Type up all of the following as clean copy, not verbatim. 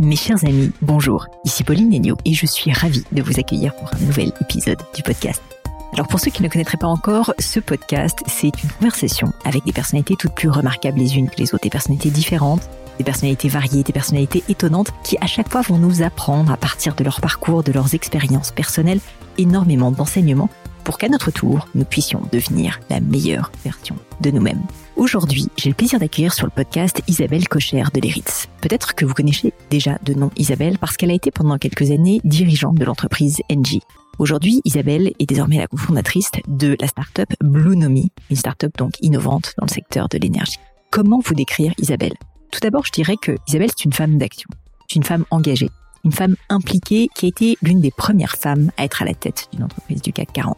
Mes chers amis, bonjour, ici Pauline Degnaud et je suis ravie de vous accueillir pour un nouvel épisode du podcast. Alors pour ceux qui ne connaîtraient pas encore, ce podcast, c'est une conversation avec des personnalités toutes plus remarquables les unes que les autres, des personnalités différentes, des personnalités variées, des personnalités étonnantes qui à chaque fois vont nous apprendre à partir de leur parcours, de leurs expériences personnelles, énormément d'enseignements pour qu'à notre tour, nous puissions devenir la meilleure version de nous-mêmes. Aujourd'hui, j'ai le plaisir d'accueillir sur le podcast Isabelle Kocher de Leyritz. Peut-être que vous connaissez déjà de nom Isabelle parce qu'elle a été pendant quelques années dirigeante de l'entreprise Engie. Aujourd'hui, Isabelle est désormais la cofondatrice de la start-up Blunomy, une start-up donc innovante dans le secteur de l'énergie. Comment vous décrire Isabelle ? Tout d'abord, je dirais que Isabelle, c'est une femme d'action, c'est une femme engagée, une femme impliquée qui a été l'une des premières femmes à être à la tête d'une entreprise du CAC 40.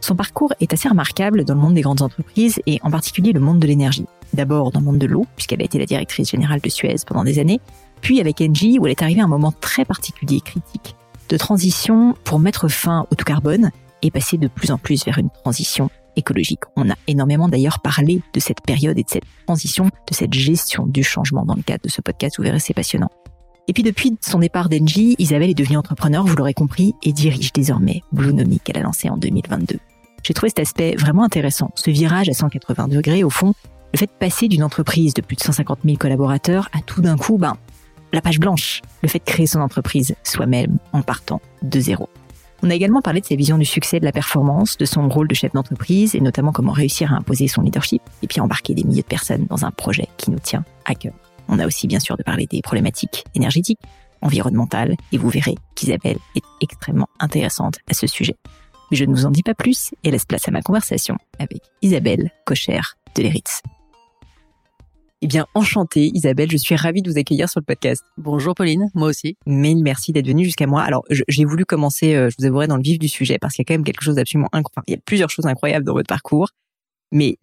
Son parcours est assez remarquable dans le monde des grandes entreprises et en particulier le monde de l'énergie. D'abord dans le monde de l'eau, puisqu'elle a été la directrice générale de Suez pendant des années, puis avec Engie où elle est arrivée à un moment très particulier et critique de transition pour mettre fin au tout carbone et passer de plus en plus vers une transition écologique. On a énormément d'ailleurs parlé de cette période et de cette transition, de cette gestion du changement dans le cadre de ce podcast, vous verrez, c'est passionnant. Et puis depuis son départ d'Engie, Isabelle est devenue entrepreneur, vous l'aurez compris, et dirige désormais Blunomy qu'elle a lancé en 2022. J'ai trouvé cet aspect vraiment intéressant, ce virage à 180 degrés au fond, le fait de passer d'une entreprise de plus de 150 000 collaborateurs à tout d'un coup, la page blanche, le fait de créer son entreprise soi-même en partant de zéro. On a également parlé de sa vision du succès, de la performance, de son rôle de chef d'entreprise et notamment comment réussir à imposer son leadership et puis embarquer des milliers de personnes dans un projet qui nous tient à cœur. On a aussi bien sûr de parler des problématiques énergétiques, environnementales et vous verrez qu'Isabelle est extrêmement intéressante à ce sujet. Mais je ne vous en dis pas plus et laisse place à ma conversation avec Isabelle Kocher de Leyritz. Eh bien, enchantée Isabelle, je suis ravie de vous accueillir sur le podcast. Bonjour Pauline, moi aussi. Mille merci d'être venue jusqu'à moi. Alors, j'ai voulu commencer, je vous avouerai, dans le vif du sujet parce qu'il y a quand même quelque chose d'absolument incroyable. Il y a plusieurs choses incroyables dans votre parcours, mais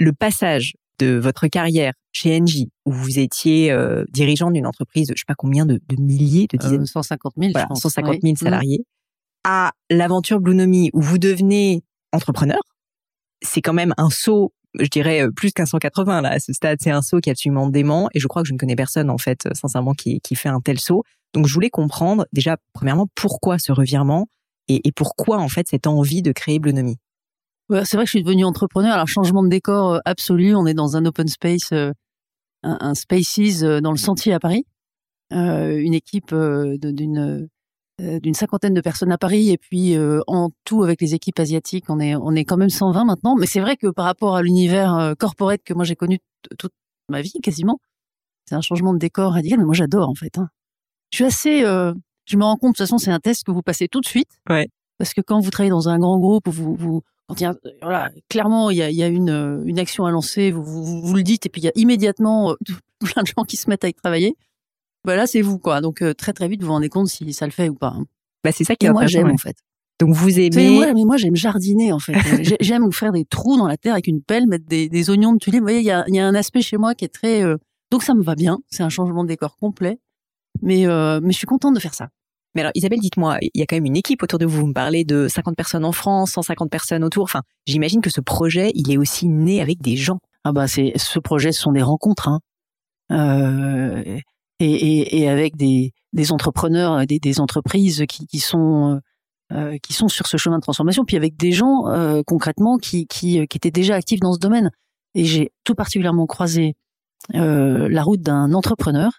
le passage de votre carrière chez Engie, où vous étiez dirigeant d'une entreprise, je ne sais pas combien de milliers, de dizaines... 150 000, voilà, je pense. 150 000 salariés. Mmh. À l'aventure Blunomy, où vous devenez entrepreneur, c'est quand même un saut, je dirais, plus qu'un 180 là, à ce stade. C'est un saut qui est absolument dément et je crois que je ne connais personne, en fait, sincèrement, qui fait un tel saut. Donc, je voulais comprendre, déjà, premièrement, pourquoi ce revirement et pourquoi, en fait, cette envie de créer Blunomy. Ouais, c'est vrai que je suis devenue entrepreneur. Alors, changement de décor absolu. On est dans un open space, un Spaces dans le Sentier à Paris. Une équipe d'une cinquantaine de personnes à Paris et puis en tout avec les équipes asiatiques, on est quand même 120 maintenant. Mais c'est vrai que par rapport à l'univers corporate que moi j'ai connu toute ma vie quasiment, c'est un changement de décor radical. Mais moi j'adore en fait. Hein. Je suis assez, je me rends compte de toute façon c'est un test que vous passez tout de suite. Ouais. Parce que quand vous travaillez dans un grand groupe, clairement il y a une action à lancer, vous le dites et puis il y a immédiatement plein de gens qui se mettent à y travailler. Là, c'est vous, quoi. Donc, très, très vite, vous vous rendez compte si ça le fait ou pas. C'est ça qui est intéressant. Moi, j'aime, en fait. Donc, vous aimez... Moi, j'aime jardiner, en fait. J'aime vous faire des trous dans la terre avec une pelle, mettre des oignons de tulipes. Vous voyez, il y a un aspect chez moi qui est très... Donc, ça me va bien. C'est un changement de décor complet. Mais je suis contente de faire ça. Mais alors, Isabelle, dites-moi, il y a quand même une équipe autour de vous. Vous me parlez de 50 personnes en France, 150 personnes autour. Enfin, j'imagine que ce projet, il est aussi né avec des gens. Ce projet, ce sont des rencontres, hein. Et avec des entrepreneurs, des entreprises qui sont qui sont sur ce chemin de transformation, puis avec des gens concrètement qui étaient déjà actifs dans ce domaine. Et j'ai tout particulièrement croisé la route d'un entrepreneur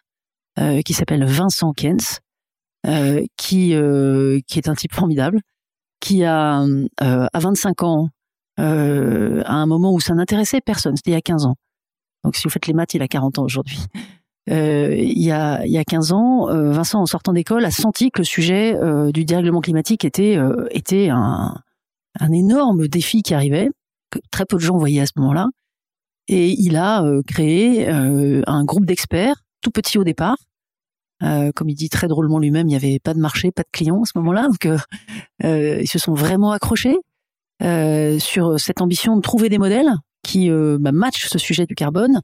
qui s'appelle Vincent Keynes, qui est un type formidable, qui a à 25 ans, à un moment où ça n'intéressait personne, c'était il y a 15 ans. Donc si vous faites les maths, il a 40 ans aujourd'hui. Il y a 15 ans, Vincent, en sortant d'école, a senti que le sujet du dérèglement climatique était un énorme défi qui arrivait, que très peu de gens voyaient à ce moment-là. Et il a créé un groupe d'experts, tout petit au départ. Comme il dit très drôlement lui-même, il n'y avait pas de marché, pas de clients à ce moment-là. Donc ils se sont vraiment accrochés sur cette ambition de trouver des modèles qui matchent ce sujet du carbone.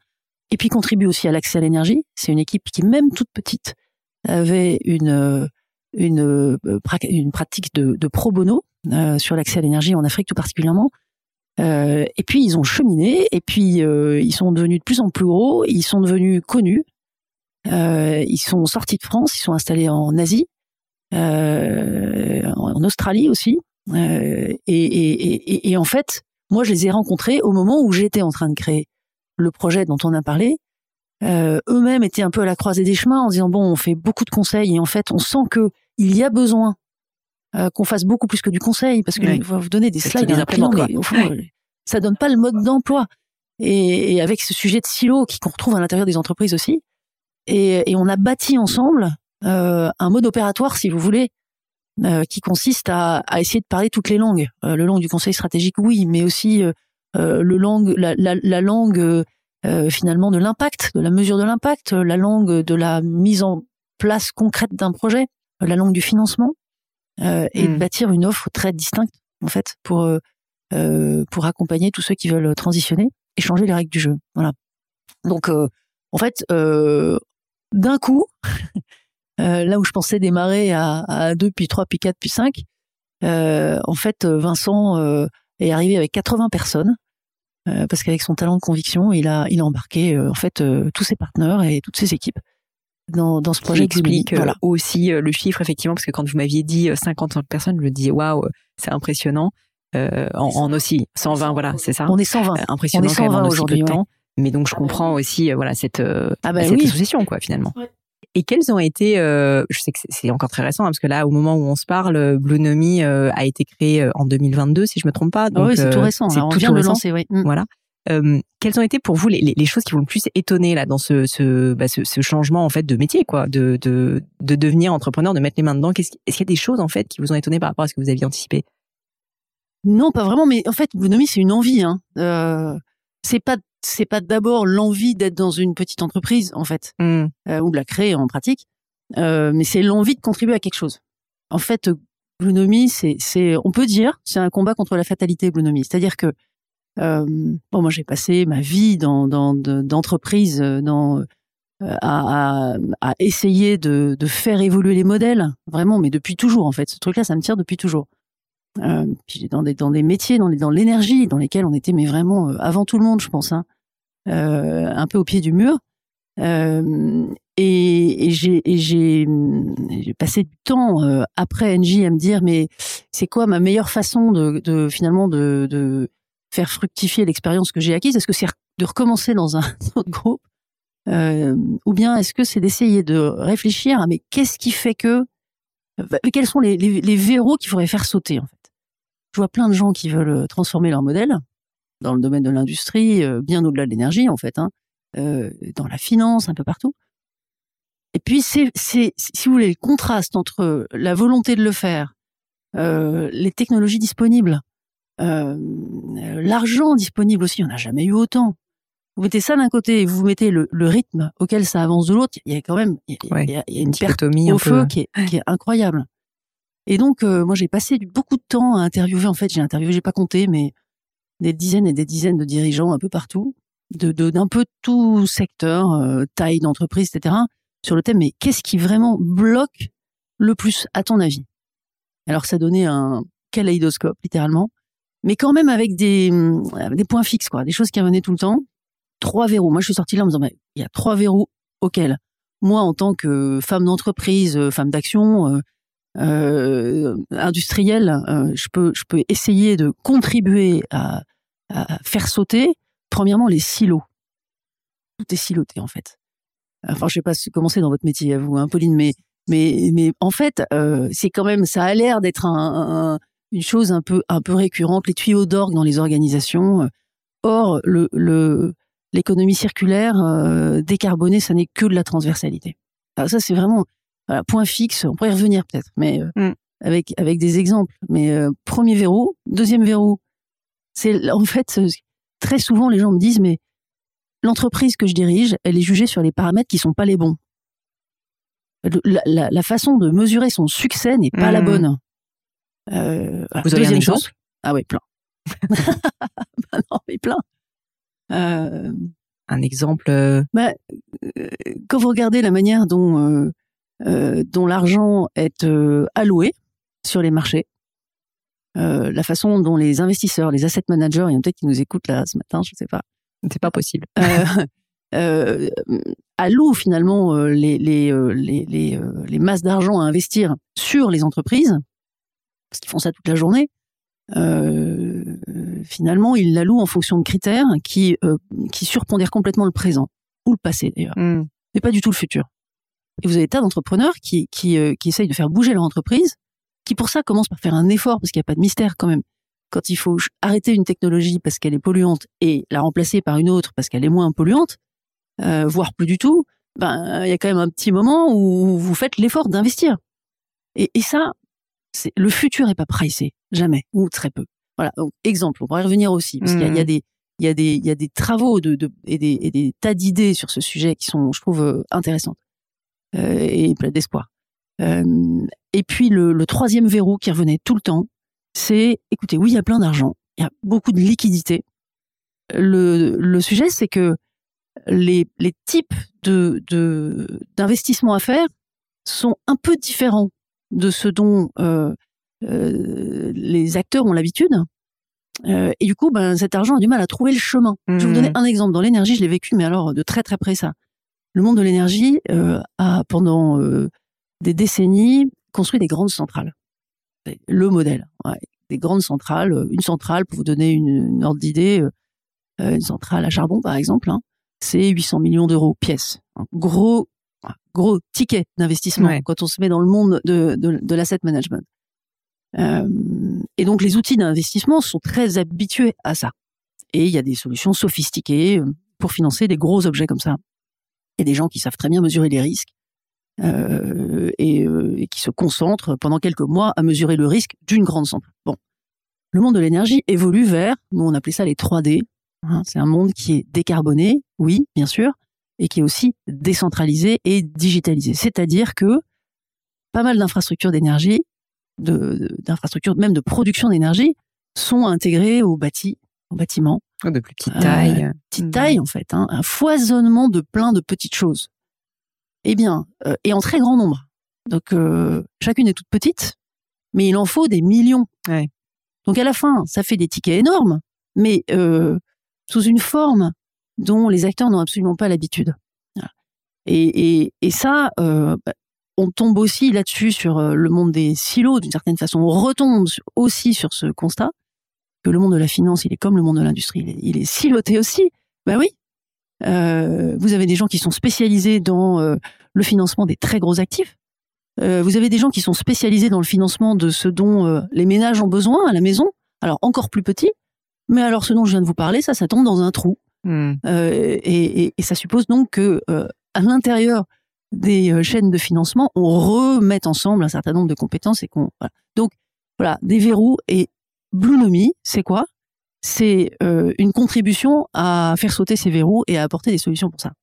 Et puis contribue aussi à l'accès à l'énergie. C'est une équipe qui, même toute petite, avait une pratique de pro bono sur l'accès à l'énergie en Afrique tout particulièrement. Et puis ils ont cheminé. Et puis ils sont devenus de plus en plus gros. Ils sont devenus connus. Ils sont sortis de France. Ils sont installés en Asie, en Australie aussi. Et en fait, moi, je les ai rencontrés au moment où j'étais en train de créer le projet dont on a parlé. Eux-mêmes étaient un peu à la croisée des chemins en disant, bon, on fait beaucoup de conseils et en fait, on sent qu'il y a besoin qu'on fasse beaucoup plus que du conseil parce que oui. Je vais vous donner des slides à un client, mais au fond, ça donne pas le mode d'emploi. Et avec ce sujet de silo qu'on retrouve à l'intérieur des entreprises aussi. Et on a bâti ensemble un mode opératoire, si vous voulez, qui consiste à essayer de parler toutes les langues. Le langue du conseil stratégique, oui, mais aussi... la langue finalement de l'impact, de la mesure de l'impact, la langue de la mise en place concrète d'un projet, la langue du financement, et de bâtir une offre très distincte en fait pour accompagner tous ceux qui veulent transitionner et changer les règles du jeu. Voilà. Donc en fait d'un coup, là où je pensais démarrer à 2, puis 3, puis 4, puis 5, en fait Vincent est arrivé avec 80 personnes, parce qu'avec son talent de conviction, il a embarqué tous ses partenaires et toutes ses équipes dans ce projet. Qui explique aussi le chiffre, effectivement, parce que quand vous m'aviez dit 50 personnes, je me dis waouh, c'est impressionnant. En aussi 120, voilà, c'est ça. On est 120. Impressionnant on est 120 quand même en aujourd'hui, peu de temps. Mais donc je comprends aussi cette association, quoi, finalement. Ouais. Et quels ont été, je sais que c'est encore très récent, hein, parce que là, au moment où on se parle, Blunomy a été créé en 2022, si je me trompe pas. Donc, oui, c'est tout récent. C'est on vient de le lancer, oui. Voilà. Quelles ont été pour vous les choses qui vous ont le plus étonné là dans ce changement en fait de métier, quoi, de devenir entrepreneur, de mettre les mains dedans. Est-ce qu'il y a des choses en fait qui vous ont étonné par rapport à ce que vous aviez anticipé? Non, pas vraiment. Mais en fait, Blunomy, c'est une envie. Hein. C'est pas d'abord l'envie d'être dans une petite entreprise en fait ou de la créer en pratique, mais c'est l'envie de contribuer à quelque chose. En fait, Blunomy, c'est on peut dire c'est un combat contre la fatalité. Blunomy, c'est-à-dire que moi j'ai passé ma vie d'entreprise à essayer de faire évoluer les modèles vraiment, mais depuis toujours en fait. Ce truc-là, ça me tire depuis toujours. Puis dans des métiers, dans l'énergie, dans lesquels on était mais vraiment avant tout le monde, je pense, hein, un peu au pied du mur. J'ai passé du temps après Engie à me dire mais c'est quoi ma meilleure façon de faire fructifier l'expérience que j'ai acquise? Est-ce que c'est de recommencer dans un autre groupe ou bien est-ce que c'est d'essayer de réfléchir à mais qu'est-ce qui fait que quels sont les verrous qu'il faudrait faire sauter, en fait? Je vois plein de gens qui veulent transformer leur modèle dans le domaine de l'industrie, bien au-delà de l'énergie, en fait, hein, dans la finance, un peu partout. Et puis, c'est, si vous voulez, le contraste entre la volonté de le faire, les technologies disponibles, l'argent disponible aussi, on n'a jamais eu autant. Vous mettez ça d'un côté et vous mettez le rythme auquel ça avance de l'autre, il y a quand même il y a une perte au feu qui est incroyable. Et donc, moi, j'ai passé beaucoup de temps à interviewer. En fait, j'ai interviewé, j'ai pas compté, mais des dizaines et des dizaines de dirigeants un peu partout, d'un peu tout secteur, taille d'entreprise, etc., sur le thème, mais qu'est-ce qui vraiment bloque le plus, à ton avis? Alors, ça donnait un kaléidoscope, littéralement, mais quand même avec des points fixes, quoi, des choses qui revenaient tout le temps. 3 verrous. Moi, je suis sortie là en me disant, il y a 3 verrous auxquels, moi, en tant que femme d'entreprise, femme d'action, industrielle, je peux essayer de contribuer à faire sauter, premièrement, les silos. Tout est siloté, en fait. Enfin, je ne sais pas comment c'est dans votre métier, à vous, hein, Pauline, mais en fait, c'est quand même, ça a l'air d'être une chose un peu récurrente, les tuyaux d'orgue dans les organisations. Or, l'économie circulaire décarbonée, ça n'est que de la transversalité. Alors ça, c'est vraiment voilà, point fixe. On pourrait y revenir peut-être, mais avec des exemples. Mais premier verrou, deuxième verrou, c'est en fait très souvent les gens me disent mais l'entreprise que je dirige, elle est jugée sur les paramètres qui sont pas les bons. La façon de mesurer son succès n'est pas la bonne. Vous avez un exemple ? Ah oui, plein. Bah non, mais plein. Un exemple. Quand vous regardez la manière dont l'argent est alloué sur les marchés, la façon dont les investisseurs, les asset managers, il y en a peut-être qui nous écoutent là ce matin, je ne sais pas. C'est pas possible. Allouent finalement les masses d'argent à investir sur les entreprises, parce qu'ils font ça toute la journée. Finalement, ils l'allouent en fonction de critères qui surpondèrent complètement le présent ou le passé d'ailleurs, mais pas du tout le futur. Et vous avez tas d'entrepreneurs qui essayent de faire bouger leur entreprise, qui pour ça commencent par faire un effort parce qu'il n'y a pas de mystère quand même. Quand il faut arrêter une technologie parce qu'elle est polluante et la remplacer par une autre parce qu'elle est moins polluante, voire plus du tout, il y a quand même un petit moment où vous faites l'effort d'investir. Et ça, le futur n'est pas pricé, jamais, ou très peu. Voilà, donc exemple, on pourrait y revenir aussi, parce qu'il y a des travaux et des tas d'idées sur ce sujet qui sont, je trouve, intéressantes et pleines d'espoir. Et puis, le troisième verrou qui revenait tout le temps, c'est, écoutez, oui, il y a plein d'argent, il y a beaucoup de liquidités. Le sujet, c'est que les types d'investissements à faire sont un peu différents de ce dont les acteurs ont l'habitude. Et du coup, cet argent a du mal à trouver le chemin. Je vais vous donner un exemple. Dans l'énergie, je l'ai vécu, mais alors de très très près ça. Le monde de l'énergie a, pendant des décennies, construit des grandes centrales. C'est le modèle. Ouais. Des grandes centrales. Une centrale, pour vous donner une ordre d'idée, une centrale à charbon, par exemple, hein, c'est 800 millions d'euros pièce. Un gros ticket d'investissement quand on se met dans le monde de l'asset management. Et donc, les outils d'investissement sont très habitués à ça. Et il y a des solutions sophistiquées pour financer des gros objets comme ça. Et des gens qui savent très bien mesurer les risques et qui se concentrent pendant quelques mois à mesurer le risque d'une grande centrale. Bon. Le monde de l'énergie évolue vers, nous on appelait ça les 3D. Hein, c'est un monde qui est décarboné, oui, bien sûr, et qui est aussi décentralisé et digitalisé. C'est-à-dire que pas mal d'infrastructures d'énergie, d'infrastructures même de production d'énergie, sont intégrées au bâtiment. De plus petite taille. Taille, en fait. Hein, un foisonnement de plein de petites choses. Eh bien, et en très grand nombre. Donc, chacune est toute petite, mais il en faut des millions. Ouais. Donc, à la fin, ça fait des tickets énormes, mais sous une forme dont les acteurs n'ont absolument pas l'habitude. Et ça, on tombe aussi là-dessus sur le monde des silos, d'une certaine façon. On retombe aussi sur ce constat que le monde de la finance, il est comme le monde de l'industrie, il est siloté aussi. Ben oui, vous avez des gens qui sont spécialisés dans le financement des très gros actifs. Vous avez des gens qui sont spécialisés dans le financement de ce dont les ménages ont besoin à la maison, alors encore plus petit. Mais alors ce dont je viens de vous parler, ça tombe dans un trou. Et ça suppose donc que à l'intérieur des chaînes de financement, on remette ensemble un certain nombre de compétences et qu'on voilà. Donc voilà des verrous et Blunomy, c'est quoi ? C'est une contribution à faire sauter ces verrous et à apporter des solutions pour ça.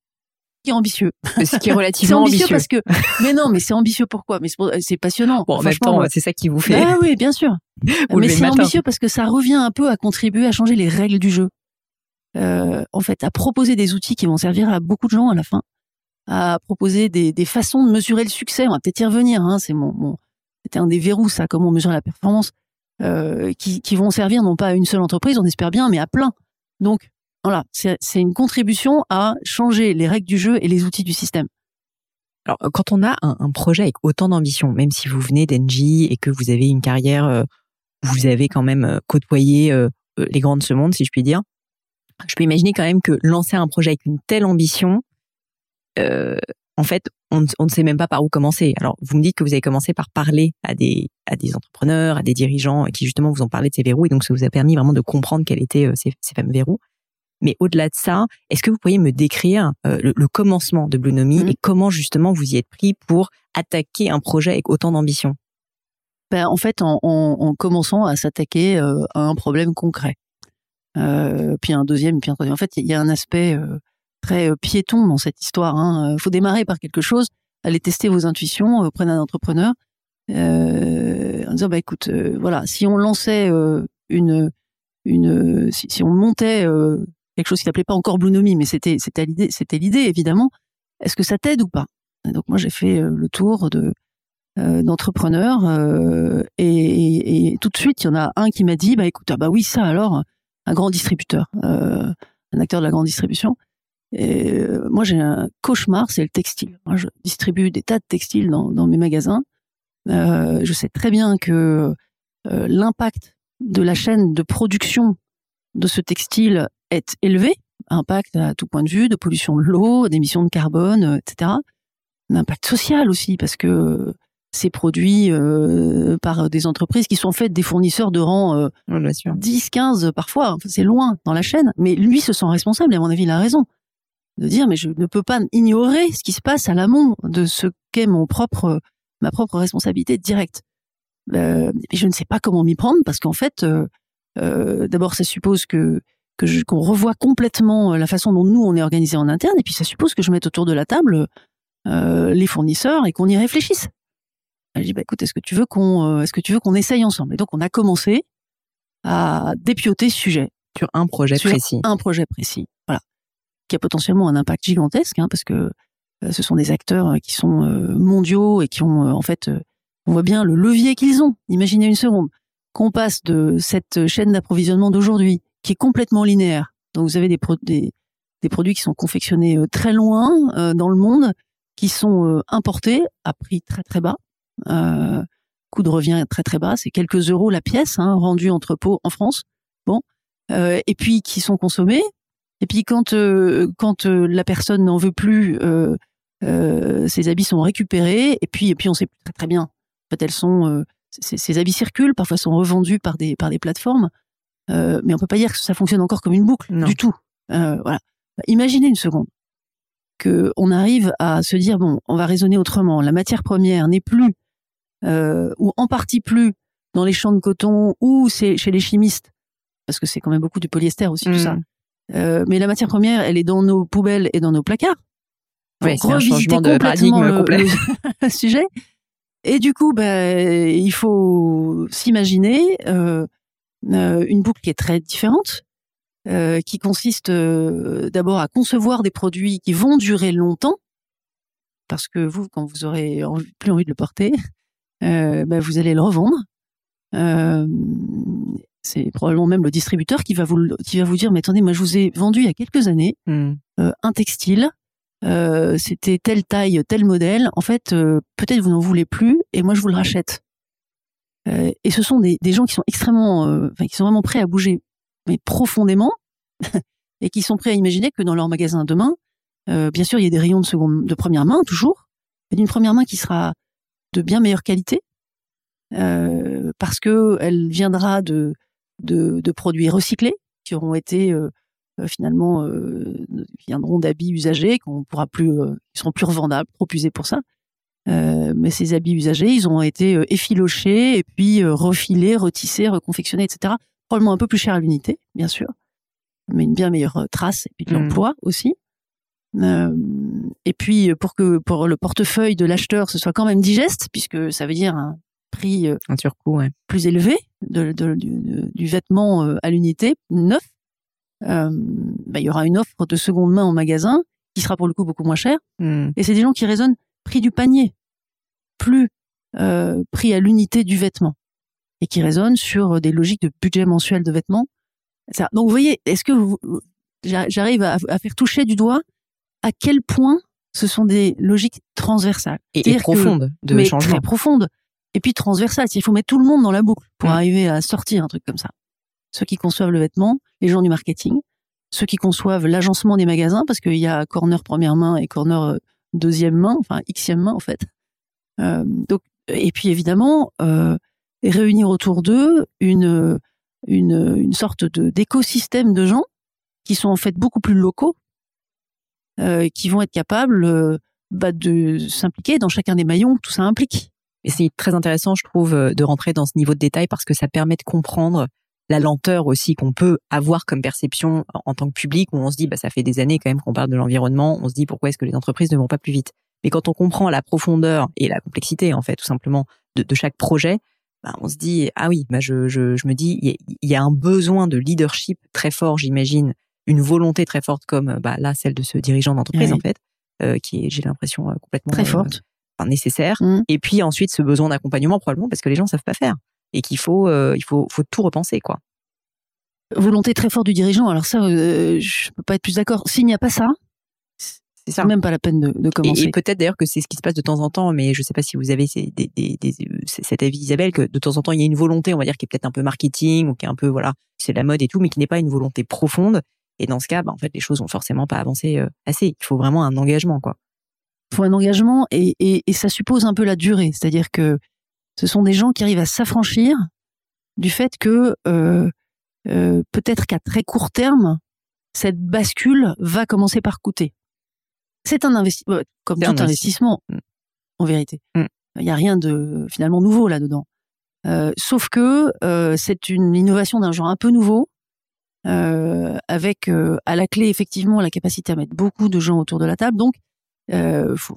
Qui est ambitieux. Ce qui est relativement ambitieux parce que mais non, mais c'est ambitieux pourquoi ? Mais c'est passionnant. Bon, en même temps, c'est ça qui vous fait. Ah oui, bien sûr. Mais c'est ambitieux parce que ça revient un peu à contribuer à changer les règles du jeu. En fait, à proposer des outils qui vont servir à beaucoup de gens à la fin, à proposer des façons de mesurer le succès. On va peut-être y revenir. Hein, c'est c'était un des verrous, ça, comment on mesure la performance, qui vont servir non pas à une seule entreprise, on espère bien, mais à plein. Donc, voilà, c'est une contribution à changer les règles du jeu et les outils du système. Alors, quand on a un projet avec autant d'ambition, même si vous venez d'Engie et que vous avez une carrière, vous avez quand même côtoyé les grands de ce monde, si je puis dire, je peux imaginer quand même que lancer un projet avec une telle ambition, en fait, on ne sait même pas par où commencer. Alors, vous me dites que vous avez commencé par parler à des entrepreneurs, à des dirigeants qui justement vous ont parlé de ces verrous et donc ça vous a permis vraiment de comprendre quels étaient ces fameux verrous. Mais au-delà de ça, est-ce que vous pourriez me décrire le commencement de Blunomy et comment justement vous y êtes pris pour attaquer un projet avec autant d'ambition? En fait, en commençant à s'attaquer à un problème concret. Puis un deuxième, puis un troisième. En fait, il y a un aspect très piéton dans cette histoire. Il faut démarrer par quelque chose, aller tester vos intuitions auprès d'un entrepreneur en disant, écoute, voilà, si on lançait si on montait quelque chose qui s'appelait pas encore Blunomy, mais c'était l'idée évidemment, est-ce que ça t'aide ou pas? Et donc moi j'ai fait le tour d'entrepreneurs et tout de suite il y en a un qui m'a dit écoute, oui, ça alors, un grand distributeur, un acteur de la grande distribution. Et moi j'ai un cauchemar, c'est le textile. Moi je distribue des tas de textiles dans mes magasins. Je sais très bien que l'impact de la chaîne de production de ce textile est élevé, impact à tout point de vue, de pollution de l'eau, d'émissions de carbone, etc. Un impact social aussi, parce que c'est produit par des entreprises qui sont en fait des fournisseurs de rang 10, 15 parfois, enfin, c'est loin dans la chaîne, mais lui se sent responsable, et à mon avis il a raison, de dire mais je ne peux pas ignorer ce qui se passe à l'amont de ce qu'est ma propre responsabilité directe. Je ne sais pas comment m'y prendre parce qu'en fait, d'abord, ça suppose qu'on revoie complètement la façon dont nous on est organisé en interne, et puis ça suppose que je mette autour de la table les fournisseurs et qu'on y réfléchisse. Je dis écoute, est-ce que tu veux qu'on essaye ensemble? Et donc on a commencé à dépioter ce sujet sur un projet précis, voilà, qui a potentiellement un impact gigantesque, parce que ce sont des acteurs qui sont mondiaux et qui ont en fait on voit bien le levier qu'ils ont. Imaginez une seconde qu'on passe de cette chaîne d'approvisionnement d'aujourd'hui, qui est complètement linéaire. Donc vous avez des produits qui sont confectionnés très loin dans le monde, qui sont importés à prix très très bas, coût de revient très très bas, c'est quelques euros la pièce, rendus entrepôt en France. Et puis qui sont consommés. Et puis quand la personne n'en veut plus, ses habits sont récupérés. Et puis on sait très très bien. En fait, elles sont, ces habits circulent, parfois sont revendus par des plateformes, mais on peut pas dire que ça fonctionne encore comme une boucle, non, du tout. Voilà. Imaginez une seconde que on arrive à se dire on va raisonner autrement. La matière première n'est plus, ou en partie plus, dans les champs de coton ou c'est chez les chimistes, parce que c'est quand même beaucoup du polyester aussi, tout ça. Mais la matière première, elle est dans nos poubelles et dans nos placards. Donc, c'est un changement de paradigme le sujet. Et du coup, il faut s'imaginer une boucle qui est très différente, qui consiste d'abord à concevoir des produits qui vont durer longtemps, parce que vous, quand vous aurez plus envie de le porter, vous allez le revendre. C'est probablement même le distributeur qui va vous dire, mais attendez, moi je vous ai vendu il y a quelques années un textile. C'était telle taille, tel modèle. En fait, peut-être vous n'en voulez plus, et moi je vous le rachète. Et ce sont des gens qui sont extrêmement, qui sont vraiment prêts à bouger, mais profondément, et qui sont prêts à imaginer que dans leur magasin demain, bien sûr, il y a des rayons de première main toujours, mais d'une première main qui sera de bien meilleure qualité, parce que elle viendra de produits recyclés qui auront été finalement viendront d'habits usagés qu'on pourra plus, ils seront plus revendables, propulsés pour ça. Mais ces habits usagés, ils ont été effilochés et puis refilés, retissés, reconfectionnés, etc. Probablement un peu plus cher à l'unité, bien sûr, mais une bien meilleure trace et puis de l'emploi aussi. Et puis pour le portefeuille de l'acheteur, ce soit quand même digeste, puisque ça veut dire un prix un surcoût, plus élevé du vêtement à l'unité neuf. Il y aura une offre de seconde main en magasin qui sera pour le coup beaucoup moins chère, et c'est des gens qui raisonnent prix du panier, plus prix à l'unité du vêtement, et qui raisonnent sur des logiques de budget mensuel de vêtements, etc. Donc vous voyez, est-ce que j'arrive à faire toucher du doigt à quel point ce sont des logiques transversales. Et profondes de changement. Très profondes. Et puis transversales. Il faut mettre tout le monde dans la boucle pour arriver à sortir un truc comme ça. Ceux qui conçoivent le vêtement, les gens du marketing, ceux qui conçoivent l'agencement des magasins, parce qu'il y a corner première main et corner deuxième main, enfin xème main en fait. Donc, et puis évidemment, réunir autour d'eux une sorte d'écosystème de gens qui sont en fait beaucoup plus locaux, qui vont être capables de s'impliquer dans chacun des maillons que tout ça implique. Et c'est très intéressant, je trouve, de rentrer dans ce niveau de détail parce que ça permet de comprendre la lenteur aussi qu'on peut avoir comme perception en tant que public, où on se dit, ça fait des années quand même qu'on parle de l'environnement, on se dit pourquoi est-ce que les entreprises ne vont pas plus vite. Mais quand on comprend la profondeur et la complexité, en fait, tout simplement, de chaque projet, on se dit, je me dis, il y a un besoin de leadership très fort, j'imagine, une volonté très forte comme là, celle de ce dirigeant d'entreprise, en fait, qui est, j'ai l'impression, complètement très forte, nécessaire. Et puis ensuite, ce besoin d'accompagnement, probablement, parce que les gens ne savent pas faire. Et qu'il faut, il faut tout repenser, quoi. Volonté très forte du dirigeant. Alors ça, je peux pas être plus d'accord. S'il n'y a pas ça, c'est ça. Même pas la peine de commencer. Et peut-être d'ailleurs que c'est ce qui se passe de temps en temps. Mais je sais pas si vous avez cet avis, Isabelle, que de temps en temps il y a une volonté, on va dire, qui est peut-être un peu marketing ou qui est un peu c'est la mode et tout, mais qui n'est pas une volonté profonde. Et dans ce cas, en fait, les choses ont forcément pas avancé assez. Il faut vraiment un engagement, quoi. Il faut un engagement et ça suppose un peu la durée. C'est-à-dire que ce sont des gens qui arrivent à s'affranchir du fait que peut-être qu'à très court terme, cette bascule va commencer par coûter. C'est un investissement, comme tout investissement, en vérité. Il n'y a rien de finalement nouveau là-dedans. Sauf que c'est une innovation d'un genre un peu nouveau, avec à la clé effectivement la capacité à mettre beaucoup de gens autour de la table. Donc, faut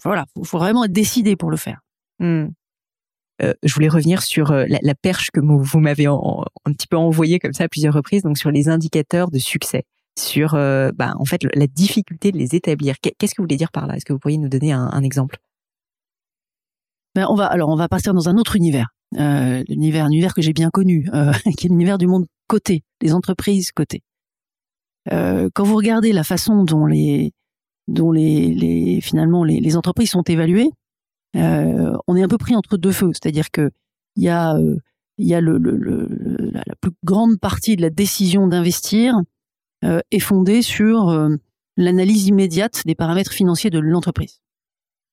vraiment être décidé pour le faire. Je voulais revenir sur la perche que vous m'avez un petit peu envoyée comme ça à plusieurs reprises, donc sur les indicateurs de succès, sur en fait la difficulté de les établir. Qu'est-ce que vous voulez dire par là ? Est-ce que vous pourriez nous donner un exemple ? On va partir dans un autre univers, l'univers que j'ai bien connu, qui est l'univers du monde coté, des entreprises cotées. Quand vous regardez la façon dont les entreprises sont évaluées. On est un peu pris entre deux feux, c'est-à-dire que il y a la plus grande partie de la décision d'investir est fondée sur l'analyse immédiate des paramètres financiers de l'entreprise.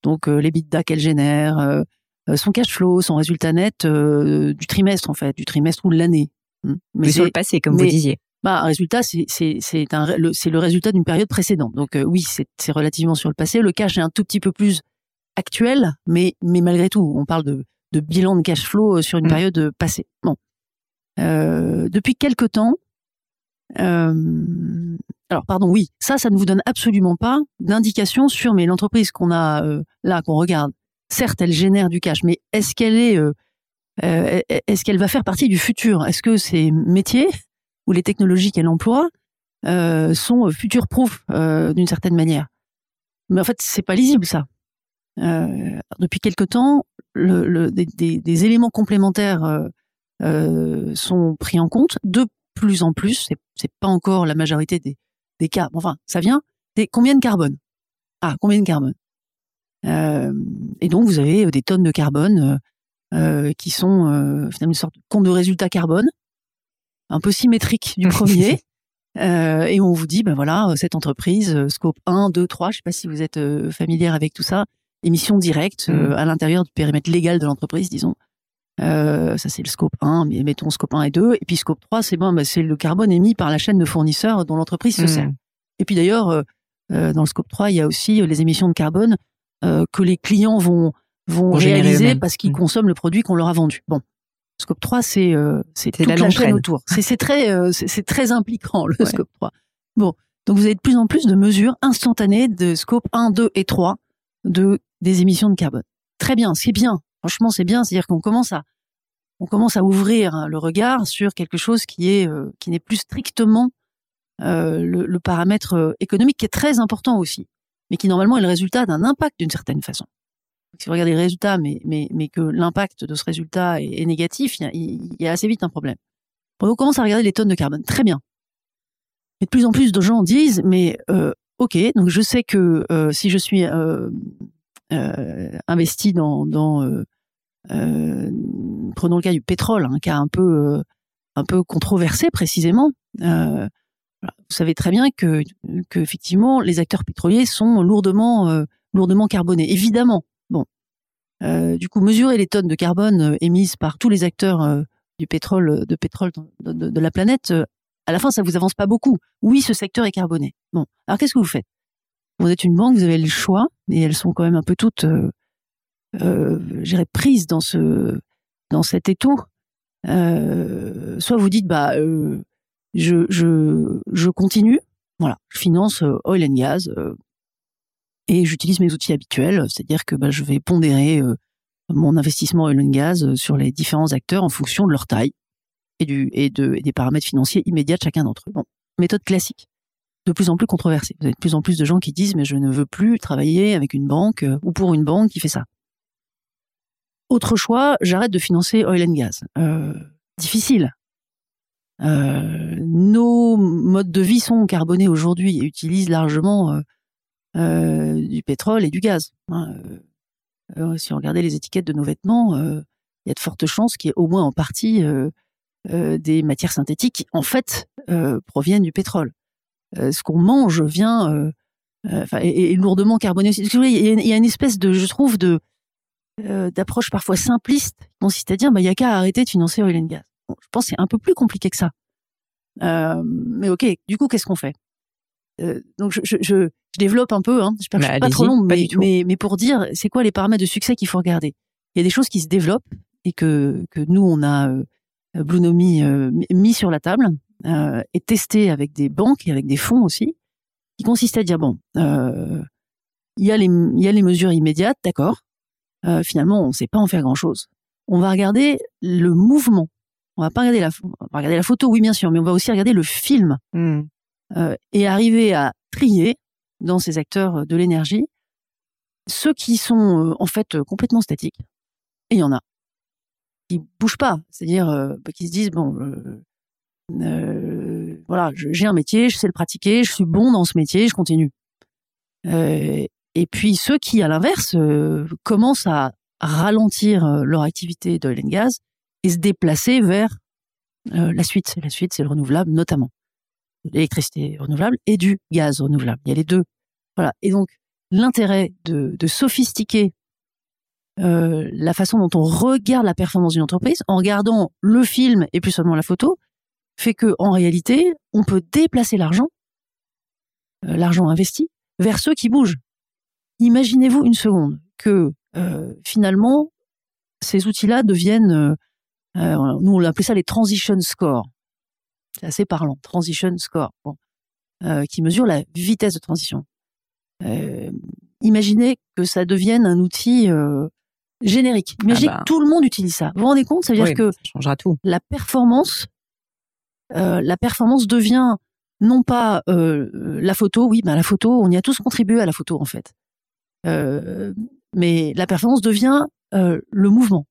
Donc l'EBITDA qu'elle génère, son cash flow, son résultat net du trimestre en fait, du trimestre ou de l'année. Mais sur le passé, comme vous disiez. Un résultat, c'est le résultat d'une période précédente. Donc oui, c'est relativement sur le passé. Le cash est un tout petit peu plus actuel, mais malgré tout, on parle de bilan de cash flow sur une période passée. Bon. Depuis quelque temps, ça ne vous donne absolument pas d'indication sur mais l'entreprise qu'on a là, qu'on regarde, certes, elle génère du cash, mais est-ce qu'elle va faire partie du futur ? Est-ce que ces métiers ou les technologies qu'elle emploie sont future-proof d'une certaine manière ? Mais en fait, c'est pas lisible, ça. Depuis quelque temps, des éléments complémentaires sont pris en compte de plus en plus. C'est pas encore la majorité des cas. Enfin, ça vient. C'est combien de carbone ? Combien de carbone ? Et donc, vous avez des tonnes de carbone qui sont finalement une sorte de compte de résultat carbone, un peu symétrique du premier. Et on vous dit, cette entreprise, scope 1, 2, 3, je ne sais pas si vous êtes familière avec tout ça, émissions directes à l'intérieur du périmètre légal de l'entreprise, disons. Ça, c'est le scope 1, mais mettons scope 1 et 2. Et puis scope 3, c'est le carbone émis par la chaîne de fournisseurs dont l'entreprise se sert. Et puis d'ailleurs, dans le scope 3, il y a aussi les émissions de carbone que les clients vont réaliser parce qu'ils consomment le produit qu'on leur a vendu. Bon, scope 3, c'est toute la chaîne autour. C'est très impliquant, le scope 3. Bon, donc vous avez de plus en plus de mesures instantanées de scope 1, 2 et 3 des émissions de carbone. Très bien, c'est bien. Franchement, c'est bien. C'est-à-dire qu'on commence à ouvrir le regard sur quelque chose qui n'est plus strictement le paramètre économique, qui est très important aussi, mais qui normalement est le résultat d'un impact d'une certaine façon. Donc, si vous regardez le résultat, mais que l'impact de ce résultat est négatif, il y a assez vite un problème. Bon, on commence à regarder les tonnes de carbone. Très bien. Et de plus en plus de gens disent, mais OK, donc je sais que si je suis investi dans prenons le cas du pétrole, un cas un peu controversé précisément. Vous savez très bien que effectivement les acteurs pétroliers sont lourdement carbonés, évidemment. Bon, du coup mesurer les tonnes de carbone émises par tous les acteurs du pétrole de la planète, à la fin ça vous avance pas beaucoup. Oui, ce secteur est carboné. Bon, alors qu'est-ce que vous faites ? Vous êtes une banque, vous avez le choix, et elles sont quand même un peu toutes, prises dans cet étau. Soit vous dites je continue, voilà, je finance oil and gas et j'utilise mes outils habituels, c'est-à-dire que je vais pondérer mon investissement oil and gas sur les différents acteurs en fonction de leur taille et des paramètres financiers immédiats de chacun d'entre eux. Bon, méthode classique, de plus en plus controversée. Vous avez de plus en plus de gens qui disent mais je ne veux plus travailler avec une banque ou pour une banque qui fait ça. Autre choix, j'arrête de financer oil and gas. Difficile. Nos modes de vie sont carbonés aujourd'hui et utilisent largement du pétrole et du gaz. Si on regardait les étiquettes de nos vêtements, il y a de fortes chances qu'il y ait au moins en partie des matières synthétiques qui, en fait, proviennent du pétrole. Ce qu'on mange vient est lourdement carboné aussi. Il y a une espèce de, je trouve, d'approche parfois simpliste, consiste à dire il n'y a qu'à arrêter de financer oil and gas. Bon, je pense que c'est un peu plus compliqué que ça. Mais OK, du coup, qu'est-ce qu'on fait ? Donc, je développe un peu, j'espère que je ne suis pas trop longue, mais pour dire, c'est quoi les paramètres de succès qu'il faut regarder ? Il y a des choses qui se développent et que nous, on a Blunomy mis sur la table et testé avec des banques et avec des fonds aussi, qui consiste à dire, il y a les mesures immédiates, d'accord. Finalement, on ne sait pas en faire grand-chose. On va regarder le mouvement. On va pas regarder la photo, oui, bien sûr, mais on va aussi regarder le film et arriver à trier dans ces acteurs de l'énergie ceux qui sont en fait complètement statiques. Et il y en a qui bougent pas, c'est-à-dire qui se disent j'ai un métier, je sais le pratiquer, je suis bon dans ce métier, je continue. Et puis ceux qui, à l'inverse, commencent à ralentir leur activité d'oil and gas et se déplacer vers la suite. La suite, c'est le renouvelable, notamment. L'électricité renouvelable et du gaz renouvelable. Il y a les deux. Voilà. Et donc, l'intérêt de sophistiquer la façon dont on regarde la performance d'une entreprise, en regardant le film et plus seulement la photo, fait qu'en réalité, on peut déplacer l'argent investi, vers ceux qui bougent. Imaginez-vous une seconde que finalement, ces outils-là deviennent, nous on appelait ça les transition scores, c'est assez parlant, transition score, qui mesure la vitesse de transition. Imaginez que ça devienne un outil générique, imaginez que tout le monde utilise ça. Vous vous rendez compte, ça veut dire que ça changera tout. La performance devient non pas la photo, la photo, on y a tous contribué à la photo en fait. Mais la performance devient le mouvement,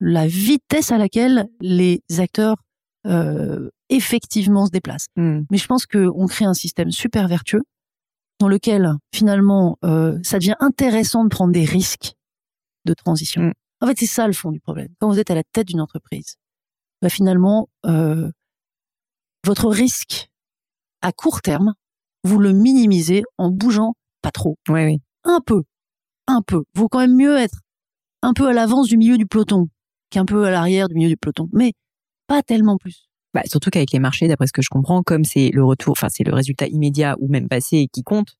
la vitesse à laquelle les acteurs effectivement se déplacent. Mais je pense qu'on crée un système super vertueux dans lequel finalement ça devient intéressant de prendre des risques de transition. En fait, c'est ça le fond du problème. Quand vous êtes à la tête d'une entreprise, finalement, votre risque à court terme, vous le minimisez en bougeant pas trop. Oui. Un peu. Vaut quand même mieux être un peu à l'avance du milieu du peloton qu'un peu à l'arrière du milieu du peloton, mais pas tellement plus. Surtout qu'avec les marchés, d'après ce que je comprends, comme c'est le retour, c'est le résultat immédiat ou même passé qui compte,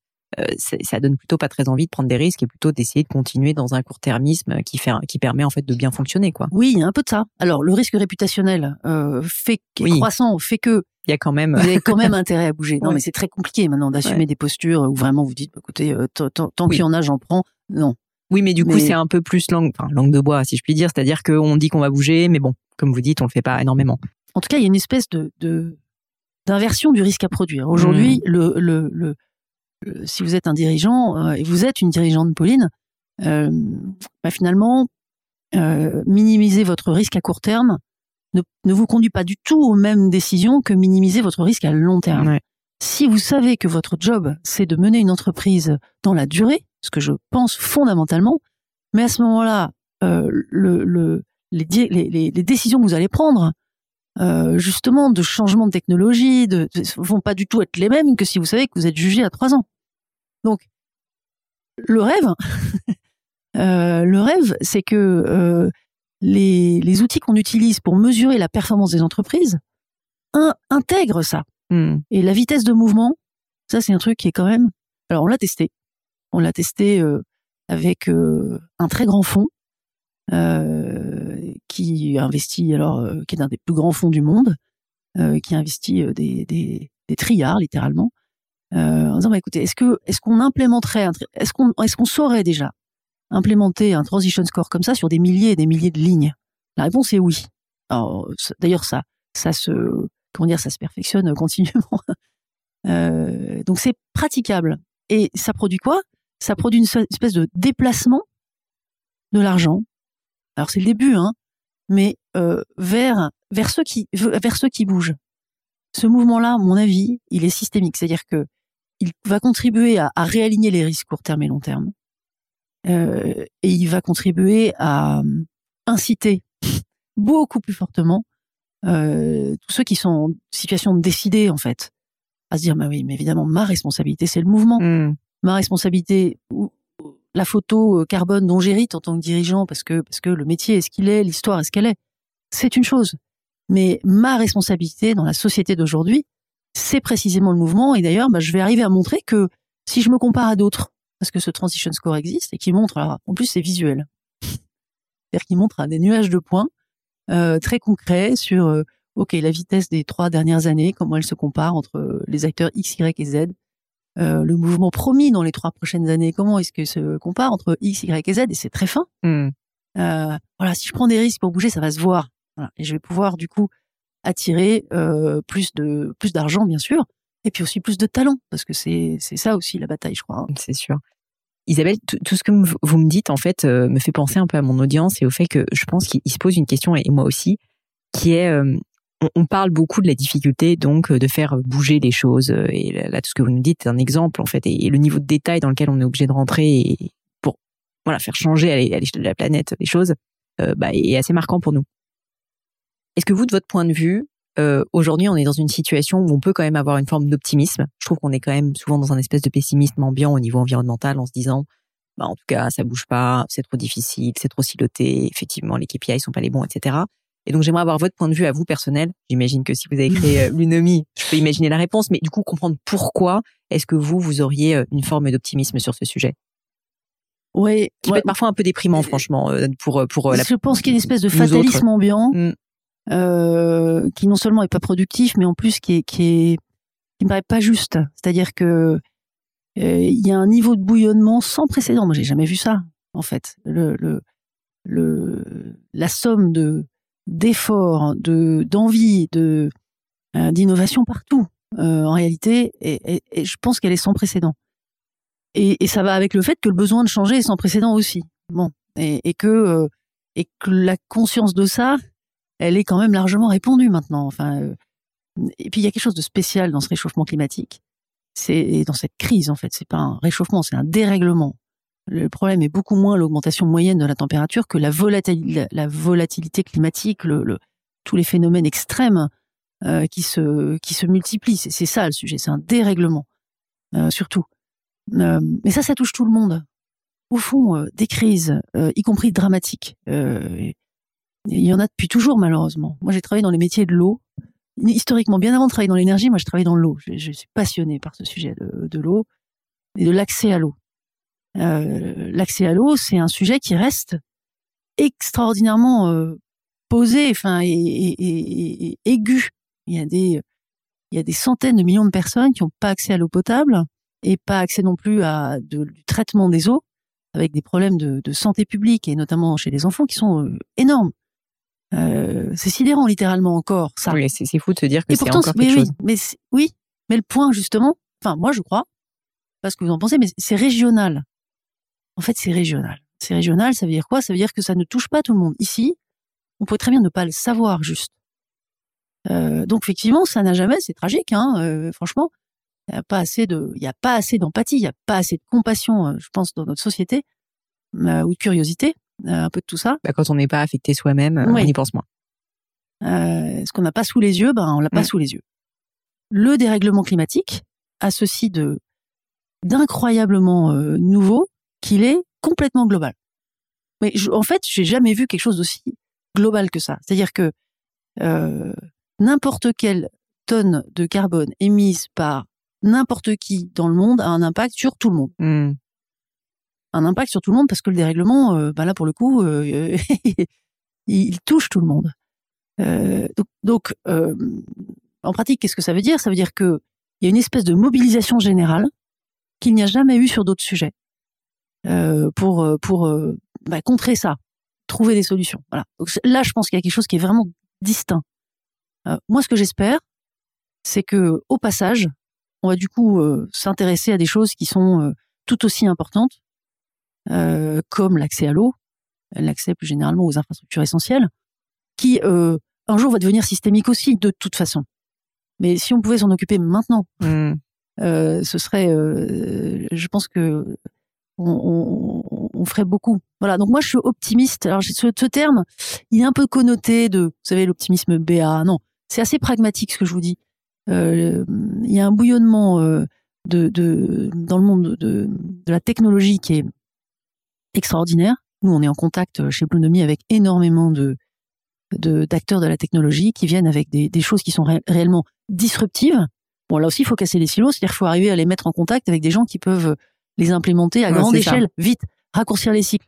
ça donne plutôt pas très envie de prendre des risques et plutôt d'essayer de continuer dans un court-termisme qui permet en fait de bien fonctionner, quoi. Oui, il y a un peu de ça. Alors le risque réputationnel croissant fait que il y a quand même vous avez quand même intérêt à bouger. Non, mais c'est très compliqué maintenant d'assumer des postures où vraiment vous dites écoutez, tant qu'il y en a, j'en prends. Non. Oui, mais du coup, c'est un peu plus langue de bois, si je puis dire. C'est-à-dire qu'on dit qu'on va bouger, mais bon, comme vous dites, on le fait pas énormément. En tout cas, il y a une espèce d'inversion du risque à produire. Aujourd'hui, si vous êtes un dirigeant, et vous êtes une dirigeante, Pauline, finalement, minimiser votre risque à court terme ne vous conduit pas du tout aux mêmes décisions que minimiser votre risque à long terme. Ouais. Si vous savez que votre job, c'est de mener une entreprise dans la durée, ce que je pense fondamentalement, mais à ce moment-là, les décisions que vous allez prendre, justement, de changement de technologie, vont pas du tout être les mêmes que si vous savez que vous êtes jugé à 3 ans. Donc, le rêve, c'est que les outils qu'on utilise pour mesurer la performance des entreprises intègrent ça. Mm. Et la vitesse de mouvement, ça c'est un truc qui est quand même... Alors on l'a testé avec un très grand fonds qui investit, qui est l'un des plus grands fonds du monde, qui investit des trilliards littéralement. En disant, écoutez, est-ce qu'on saurait déjà implémenter un transition score comme ça sur des milliers et des milliers de lignes? La réponse est oui. Alors, d'ailleurs, ça se perfectionne continuellement. Donc c'est praticable. Et ça produit quoi? Ça produit une espèce de déplacement de l'argent. Alors c'est le début, mais vers ceux qui bougent. Ce mouvement-là, à mon avis, il est systémique. C'est-à-dire que il va contribuer à réaligner les risques court terme et long terme. Et il va contribuer à inciter beaucoup plus fortement tous ceux qui sont en situation de décider, en fait, à se dire, bah oui, mais évidemment, ma responsabilité, c'est le mouvement. Mm. Ma responsabilité, la photo carbone dont j'hérite en tant que dirigeant, parce que le métier est ce qu'il est, l'histoire est ce qu'elle est, c'est une chose. Mais ma responsabilité dans la société d'aujourd'hui, c'est précisément le mouvement. Et d'ailleurs, je vais arriver à montrer que si je me compare à d'autres, parce que ce transition score existe et qui montre, alors, en plus c'est visuel, c'est-à-dire qu'il montre des nuages de points très concrets sur la vitesse des 3 dernières années, comment elle se compare entre les acteurs X, Y et Z, le mouvement promis dans les 3 prochaines années, comment est-ce qu'il se compare entre X, Y et Z, et c'est très fin. Mm. Si je prends des risques pour bouger, ça va se voir. Voilà. Et je vais pouvoir, du coup, attirer plus d'argent, bien sûr, et puis aussi plus de talent, parce que c'est ça aussi la bataille, je crois. C'est sûr. Isabelle, tout ce que vous me dites, en fait, me fait penser un peu à mon audience et au fait que je pense qu'ils se posent une question, et moi aussi, qui est, on parle beaucoup de la difficulté, donc, de faire bouger les choses. Et là, tout ce que vous nous dites est un exemple, en fait, et le niveau de détail dans lequel on est obligé de rentrer et pour faire changer à l'échelle de la planète les choses est assez marquant pour nous. Est-ce que vous, de votre point de vue, aujourd'hui, on est dans une situation où on peut quand même avoir une forme d'optimisme? Je trouve qu'on est quand même souvent dans un espèce de pessimisme ambiant au niveau environnemental en se disant, en tout cas, ça bouge pas, c'est trop difficile, c'est trop siloté, effectivement, les KPI sont pas les bons, etc. Et donc, j'aimerais avoir votre point de vue à vous personnel. J'imagine que si vous avez créé Blunomy, je peux imaginer la réponse, mais du coup, comprendre pourquoi est-ce que vous auriez une forme d'optimisme sur ce sujet? Oui. Qui peut être parfois un peu déprimant, franchement, pour je pense qu'il y a une espèce de fatalisme ambiant. Mm. Qui non seulement est pas productif, mais en plus qui me paraît pas juste. C'est-à-dire que il y a un niveau de bouillonnement sans précédent. Moi, j'ai jamais vu ça, en fait. La somme d'efforts, d'envie, d'innovation partout, en réalité, et je pense qu'elle est sans précédent. Et ça va avec le fait que le besoin de changer est sans précédent aussi. Bon, et que la conscience de ça, elle est quand même largement répandue maintenant. Et puis il y a quelque chose de spécial dans ce réchauffement climatique. Et dans cette crise, en fait, c'est pas un réchauffement, c'est un dérèglement. Le problème est beaucoup moins l'augmentation moyenne de la température que la volatilité climatique, tous les phénomènes extrêmes qui se multiplient. C'est ça le sujet, c'est un dérèglement, surtout. Mais ça touche tout le monde. Au fond, des crises, y compris dramatiques, il y en a depuis toujours, malheureusement. Moi, j'ai travaillé dans les métiers de l'eau. Historiquement, bien avant de travailler dans l'énergie, moi, je travaillais dans l'eau. Je suis passionnée par ce sujet de l'eau et de l'accès à l'eau. L'accès à l'eau, c'est un sujet qui reste extraordinairement posé, et aigu. Il y a des centaines de millions de personnes qui n'ont pas accès à l'eau potable et pas accès non plus à du traitement des eaux, avec des problèmes de santé publique, et notamment chez les enfants, qui sont énormes. C'est sidérant, littéralement, encore, ça. Oui, c'est fou de se dire que c'est encore quelque chose. Mais le point, justement, moi, je crois, pas ce que vous en pensez, mais c'est régional. En fait, c'est régional. C'est régional, ça veut dire quoi? Ça veut dire que ça ne touche pas tout le monde. Ici, on pourrait très bien ne pas le savoir, juste. Donc, effectivement, ça n'a jamais, c'est tragique, franchement, Il n'y a pas assez d'empathie, il n'y a pas assez de compassion, je pense, dans notre société, ou de curiosité, un peu de tout ça. Bah, quand on n'est pas affecté soi-même, on y pense moins. Ce qu'on n'a pas sous les yeux, on l'a pas sous les yeux. Le dérèglement climatique a ceci d'incroyablement nouveau qu'il est complètement global. Mais en fait, j'ai jamais vu quelque chose d'aussi global que ça. C'est-à-dire que n'importe quelle tonne de carbone émise par n'importe qui dans le monde a un impact sur tout le monde. Mm. Un impact sur tout le monde parce que le dérèglement, là pour le coup, il touche tout le monde. Donc, en pratique, qu'est-ce que ça veut dire ? Ça veut dire qu'il y a une espèce de mobilisation générale qu'il n'y a jamais eu sur d'autres sujets pour contrer ça, trouver des solutions. Voilà. Donc là, je pense qu'il y a quelque chose qui est vraiment distinct. Moi, ce que j'espère, c'est que au passage, on va du coup s'intéresser à des choses qui sont tout aussi importantes, comme l'accès à l'eau, l'accès plus généralement aux infrastructures essentielles, qui un jour va devenir systémique aussi, de toute façon. Mais si on pouvait s'en occuper maintenant, ce serait, je pense que on ferait beaucoup. Voilà. Donc moi, je suis optimiste. Alors ce terme, il est un peu connoté de, vous savez, l'optimisme BA. Non, c'est assez pragmatique ce que je vous dis. Il y a un bouillonnement dans le monde de la technologie qui est extraordinaire. Nous, on est en contact chez Blunomy avec énormément d'acteurs de la technologie qui viennent avec des choses qui sont réellement disruptives. Bon, là aussi, il faut casser les silos, c'est-à-dire qu'il faut arriver à les mettre en contact avec des gens qui peuvent les implémenter à grande échelle, vite, raccourcir les cycles.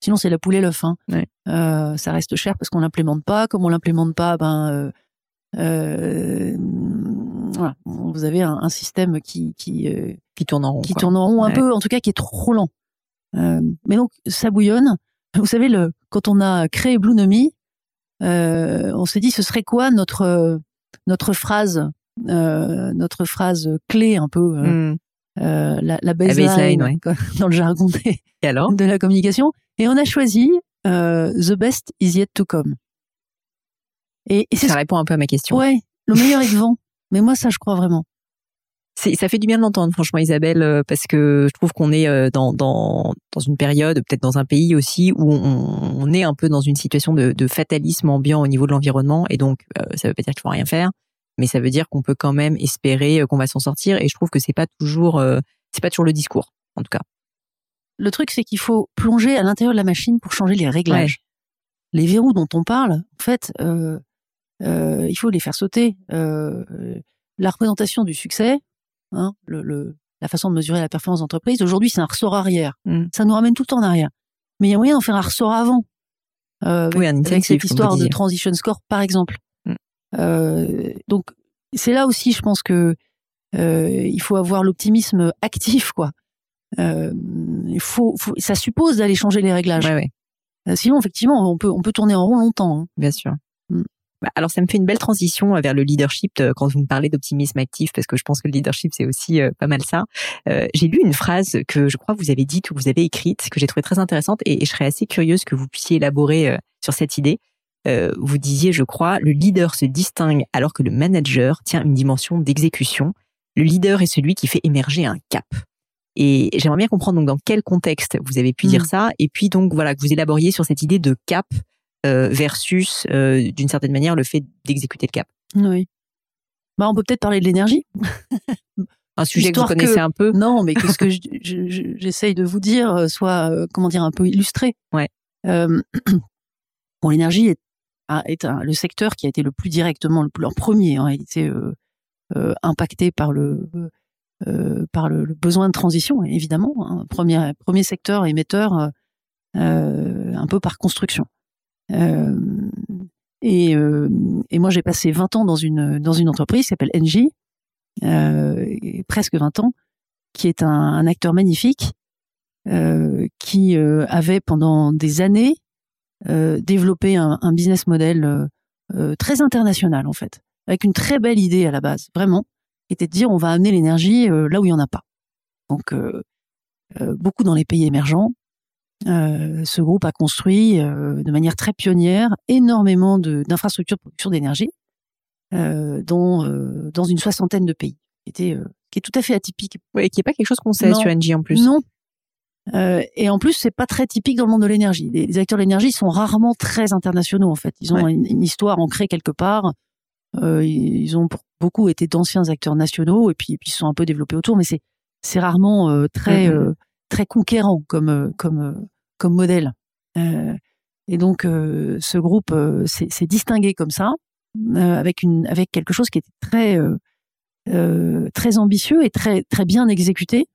Sinon, c'est la poule et l'œuf. Hein. Ouais. Ça reste cher parce qu'on l'implémente pas. Comme on l'implémente pas, voilà, vous avez un système qui tourne en rond, un peu, en tout cas, qui est trop lent. Mais donc, ça bouillonne. Vous savez, quand on a créé Blunomy, on s'est dit, ce serait quoi notre phrase clé un peu, la baseline dans le jargon de la communication. Et on a choisi The best is yet to come. Et ça répond un peu à ma question. Ouais, le meilleur est devant. Mais moi, ça, je crois vraiment. Ça fait du bien de l'entendre, franchement, Isabelle, parce que je trouve qu'on est dans une période, peut-être dans un pays aussi, où on est un peu dans une situation de fatalisme ambiant au niveau de l'environnement. Et donc, ça veut pas dire qu'il faut rien faire, mais ça veut dire qu'on peut quand même espérer qu'on va s'en sortir. Et je trouve que c'est pas toujours le discours, en tout cas. Le truc, c'est qu'il faut plonger à l'intérieur de la machine pour changer les réglages. Ouais. Les verrous dont on parle, en fait, il faut les faire sauter. La représentation du succès, hein, la façon de mesurer la performance d'entreprise, aujourd'hui, c'est un ressort arrière. Mm. Ça nous ramène tout le temps en arrière. Mais il y a moyen d'en faire un ressort avant. Avec cette histoire de transition score, par exemple. Mm. Donc, c'est là aussi, je pense que il faut avoir l'optimisme actif, quoi. Ça suppose d'aller changer les réglages. Ouais. Sinon, effectivement, on peut tourner en rond longtemps. Hein. Bien sûr. Mm. Alors, ça me fait une belle transition vers le leadership quand vous me parlez d'optimisme actif, parce que je pense que le leadership, c'est aussi pas mal ça. J'ai lu une phrase que je crois vous avez dite ou vous avez écrite, que j'ai trouvée très intéressante, et je serais assez curieuse que vous puissiez élaborer sur cette idée. Vous disiez, je crois, le leader se distingue alors que le manager tient une dimension d'exécution. Le leader est celui qui fait émerger un cap. Et j'aimerais bien comprendre donc dans quel contexte vous avez pu dire ça, et puis donc voilà que vous élaboriez sur cette idée de cap versus, d'une certaine manière, le fait d'exécuter le cap. Oui. On peut peut-être parler de l'énergie. Un sujet que vous connaissez un peu. Non, mais que ce que j'essaye de vous dire soit, un peu illustré. Ouais. L'énergie est le secteur qui a été le plus directement, en premier, en réalité, impacté par le besoin de transition, évidemment. Hein. Premier secteur émetteur, un peu par construction. Et moi j'ai passé 20 ans dans une entreprise qui s'appelle Engie, presque 20 ans, qui est un acteur magnifique, qui avait pendant des années développé un business model très international en fait, avec une très belle idée à la base, vraiment, qui était de dire on va amener l'énergie là où il n'y en a pas. Donc beaucoup dans les pays émergents. Ce groupe a construit de manière très pionnière énormément d'infrastructures de production d'énergie dans une 60aine de pays. C'était qui est tout à fait atypique. Oui, qui n'est pas quelque chose qu'on sait sur Engie en plus. Non. Et en plus, c'est pas très typique dans le monde de l'énergie. Les acteurs de l'énergie sont rarement très internationaux en fait. Ils ont une histoire ancrée quelque part. Ils ont pour beaucoup été d'anciens acteurs nationaux et puis ils se sont un peu développés autour, mais c'est rarement très conquérant comme modèle. Et donc ce groupe s'est distingué comme ça avec quelque chose qui était très ambitieux et très très bien exécuté,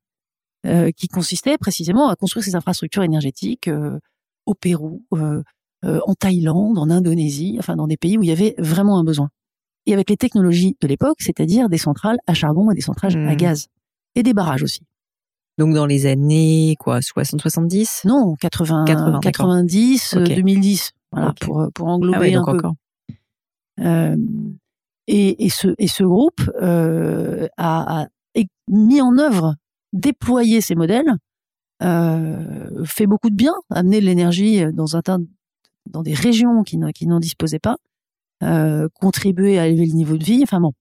qui consistait précisément à construire ces infrastructures énergétiques au Pérou, en Thaïlande, en Indonésie, enfin dans des pays où il y avait vraiment un besoin. Et avec les technologies de l'époque, c'est-à-dire des centrales à charbon et des centrales à gaz. Et des barrages aussi. Donc dans les années 60-70 ? Non, 90, okay. 2010, voilà, okay. pour englober un peu. Encore. Et ce groupe a mis en œuvre, déployé ces modèles, fait beaucoup de bien, amené de l'énergie dans des régions qui n'en disposaient pas, contribuer à élever le niveau de vie, enfin bon.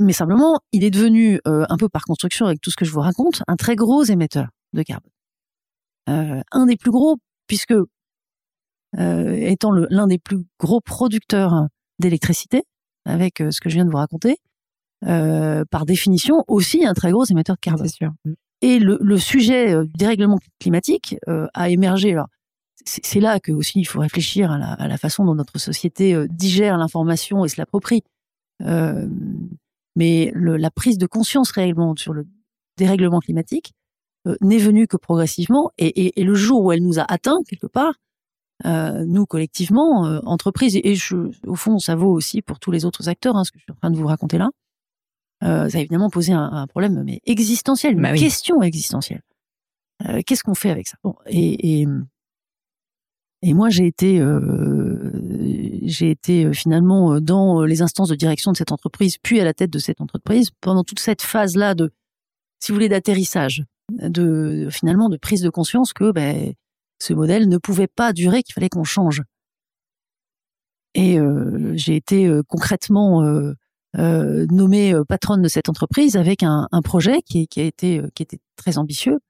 Mais simplement, il est devenu, un peu par construction avec tout ce que je vous raconte, un très gros émetteur de carbone. Un des plus gros, puisque étant l'un des plus gros producteurs d'électricité, avec ce que je viens de vous raconter, par définition aussi un très gros émetteur de carbone. C'est sûr. Et le sujet du dérèglement climatique a émergé. Alors, c'est là que aussi il faut réfléchir à la façon dont notre société digère l'information et se l'approprie. Mais la prise de conscience réellement sur le dérèglement climatique n'est venue que progressivement. Et le jour où elle nous a atteints, quelque part, nous collectivement, entreprises, au fond ça vaut aussi pour tous les autres acteurs, ce que je suis en train de vous raconter là, ça a évidemment posé un problème mais existentiel, question existentielle. Qu'est-ce qu'on fait avec ça ? Bon, et moi, j'ai été finalement dans les instances de direction de cette entreprise, puis à la tête de cette entreprise, pendant toute cette phase-là de, si vous voulez, d'atterrissage, finalement de prise de conscience que ce modèle ne pouvait pas durer, qu'il fallait qu'on change. Et j'ai été concrètement nommée patronne de cette entreprise avec un projet qui était très ambitieux.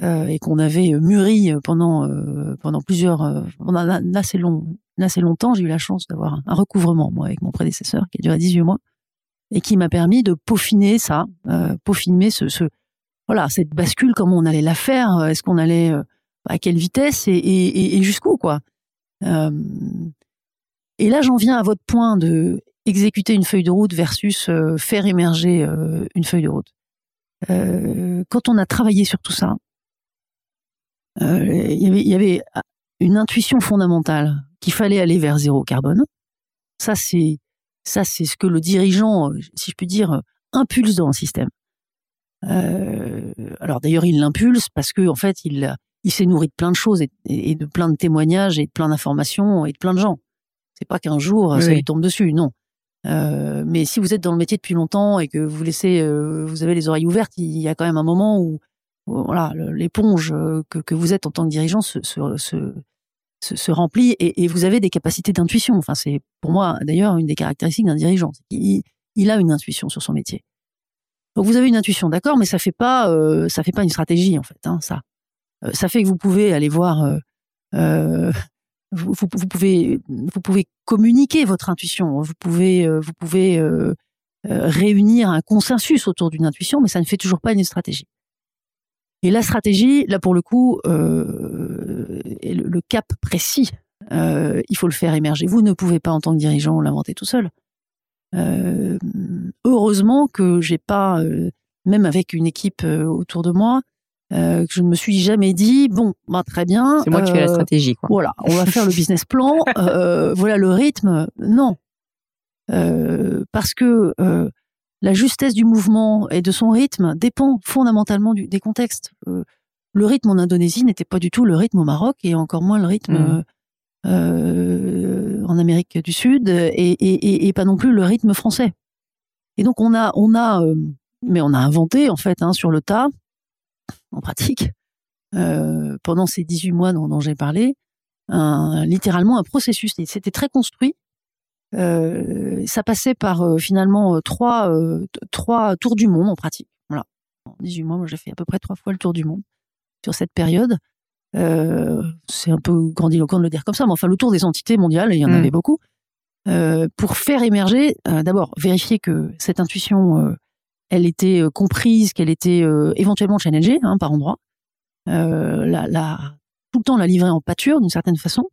Et qu'on avait mûri pendant assez longtemps. J'ai eu la chance d'avoir un recouvrement, moi, avec mon prédécesseur, qui a duré 18 mois, et qui m'a permis de peaufiner ça, cette bascule, comment on allait la faire, est-ce qu'on allait, à quelle vitesse, et jusqu'où, quoi. Et là, j'en viens à votre point de exécuter une feuille de route versus faire émerger une feuille de route. Quand on a travaillé sur tout ça, il y avait une intuition fondamentale qu'il fallait aller vers zéro carbone. Ça c'est ce que le dirigeant, si je puis dire, impulse dans le système. Alors d'ailleurs il l'impulse parce que en fait il s'est nourri de plein de choses et de plein de témoignages et de plein d'informations et de plein de gens. C'est pas qu'un jour ça lui tombe dessus, non. Mais si vous êtes dans le métier depuis longtemps et que vous laissez, vous avez les oreilles ouvertes, il y a quand même un moment où, voilà, l'éponge que vous êtes en tant que dirigeant se remplit et vous avez des capacités d'intuition. Enfin, c'est pour moi d'ailleurs une des caractéristiques d'un dirigeant. Il a une intuition sur son métier. Donc vous avez une intuition, d'accord, mais ça fait pas une stratégie en fait. Ça fait que vous pouvez aller voir. Vous pouvez communiquer votre intuition, vous pouvez réunir un consensus autour d'une intuition, mais ça ne fait toujours pas une stratégie. Et la stratégie, là pour le coup, le cap précis, il faut le faire émerger. Vous ne pouvez pas en tant que dirigeant l'inventer tout seul. Heureusement que j'ai pas, même avec une équipe autour de moi, que je ne me suis jamais dit, très bien. C'est moi qui fais la stratégie, quoi. Voilà, on va faire le business plan, voilà le rythme. Non. Parce que la justesse du mouvement et de son rythme dépend fondamentalement des contextes. Le rythme en Indonésie n'était pas du tout le rythme au Maroc et encore moins le rythme en Amérique du Sud et pas non plus le rythme français. Et donc on a inventé en fait sur le tas. En pratique, pendant ces 18 mois dont j'ai parlé, littéralement un processus. C'était très construit Ça passait par finalement trois tours du monde en pratique. Voilà. En 18 mois, moi j'ai fait à peu près 3 fois le tour du monde sur cette période. C'est un peu grandiloquent de le dire comme ça, mais enfin le tour des entités mondiales, il y en avait beaucoup, pour faire émerger, d'abord vérifier que cette intuition, elle était comprise, qu'elle était éventuellement challengée par endroit, tout le temps la livrer en pâture d'une certaine façon,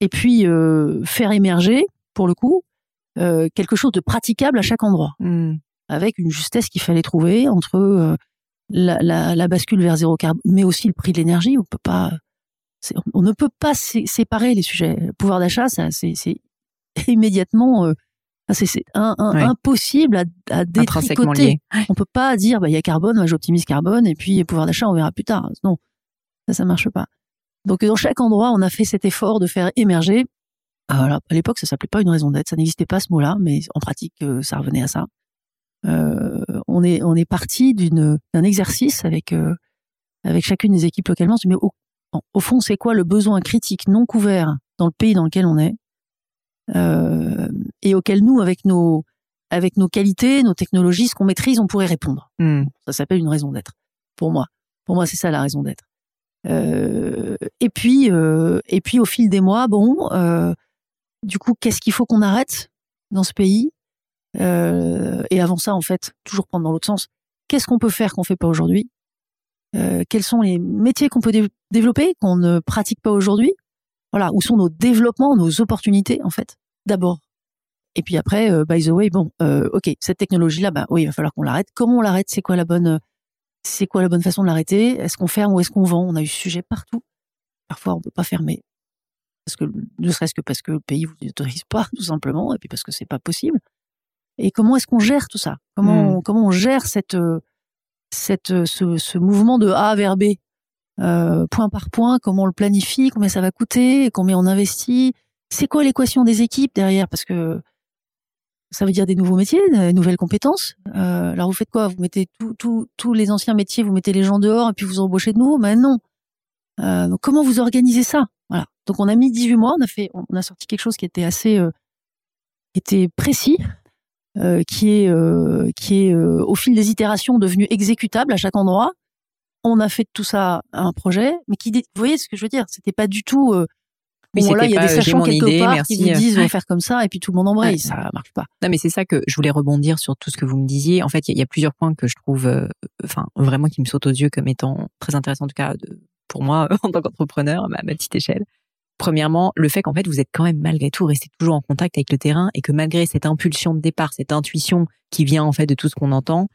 et puis faire émerger, pour le coup, quelque chose de praticable à chaque endroit, avec une justesse qu'il fallait trouver entre la bascule vers zéro carbone, mais aussi le prix de l'énergie. On ne peut pas séparer les sujets. Le pouvoir d'achat, ça, c'est immédiatement, impossible à détricoter. On peut pas dire, il y a carbone, j'optimise carbone, et puis pouvoir d'achat, on verra plus tard. Non, ça marche pas. Donc dans chaque endroit, on a fait cet effort de faire émerger. Alors, à l'époque, ça s'appelait pas une raison d'être, ça n'existait pas ce mot-là, mais en pratique, ça revenait à ça. On est parti d'un exercice avec chacune des équipes localement. Mais au fond, c'est quoi le besoin critique non couvert dans le pays dans lequel on est, et auquel nous, avec nos qualités, nos technologies, ce qu'on maîtrise, on pourrait répondre. Ça s'appelle une raison d'être. Pour moi, c'est ça la raison d'être. Et puis au fil des mois, du coup, qu'est-ce qu'il faut qu'on arrête dans ce pays? Et avant ça, en fait, toujours prendre dans l'autre sens. Qu'est-ce qu'on peut faire qu'on fait pas aujourd'hui? Quels sont les métiers qu'on peut développer, qu'on ne pratique pas aujourd'hui? Voilà, où sont nos développements, nos opportunités, en fait, d'abord. Et puis après, by the way, ok, cette technologie-là, oui, il va falloir qu'on l'arrête. Comment on l'arrête? C'est quoi la bonne façon de l'arrêter? Est-ce qu'on ferme ou est-ce qu'on vend? On a eu ce sujet partout. Parfois, on peut pas fermer. Ne serait-ce que parce que le pays vous autorise pas, tout simplement, et puis parce que c'est pas possible. Et comment est-ce qu'on gère tout ça? Comment on gère ce mouvement de A vers B, point par point? Comment on le planifie? Combien ça va coûter? Combien on investit? C'est quoi l'équation des équipes derrière? Parce que ça veut dire des nouveaux métiers, des nouvelles compétences. Alors vous faites quoi? Vous mettez tous les anciens métiers, vous mettez les gens dehors et puis vous embauchez de nouveau? Non. Donc comment vous organisez ça? Voilà. Donc on a mis 18 mois, on a sorti quelque chose qui était assez était précis. Qui est au fil des itérations devenu exécutable à chaque endroit. On a fait de tout ça un projet, mais vous voyez ce que je veux dire? C'était pas du tout. Il y a des sachants quelque part qui vous disent on va faire comme ça et puis tout le monde embraye. Ça marche pas. Non, mais c'est ça que je voulais rebondir sur tout ce que vous me disiez. En fait, il y a plusieurs points que je trouve, vraiment qui me sautent aux yeux comme étant très intéressants en tout cas pour moi en tant qu'entrepreneur à ma petite échelle. Premièrement, le fait qu'en fait, vous êtes quand même malgré tout resté toujours en contact avec le terrain et que malgré cette impulsion de départ, cette intuition qui vient en fait de tout ce qu'on entend,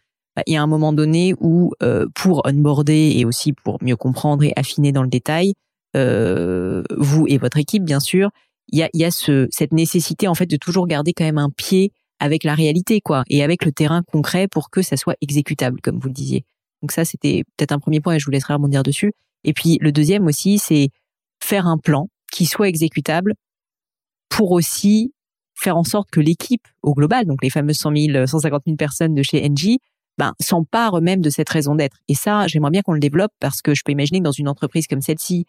il y a un moment donné où pour onboarder et aussi pour mieux comprendre et affiner dans le détail, vous et votre équipe bien sûr, il y a cette nécessité en fait de toujours garder quand même un pied avec la réalité quoi et avec le terrain concret pour que ça soit exécutable comme vous le disiez. Donc ça, c'était peut-être un premier point et je vous laisserai rebondir dessus. Et puis le deuxième aussi, c'est faire un plan qui soit exécutable pour aussi faire en sorte que l'équipe au global, donc les fameuses 100 000, 150 000 personnes de chez Engie, s'emparent eux-mêmes de cette raison d'être. Et ça, j'aimerais bien qu'on le développe parce que je peux imaginer que dans une entreprise comme celle-ci,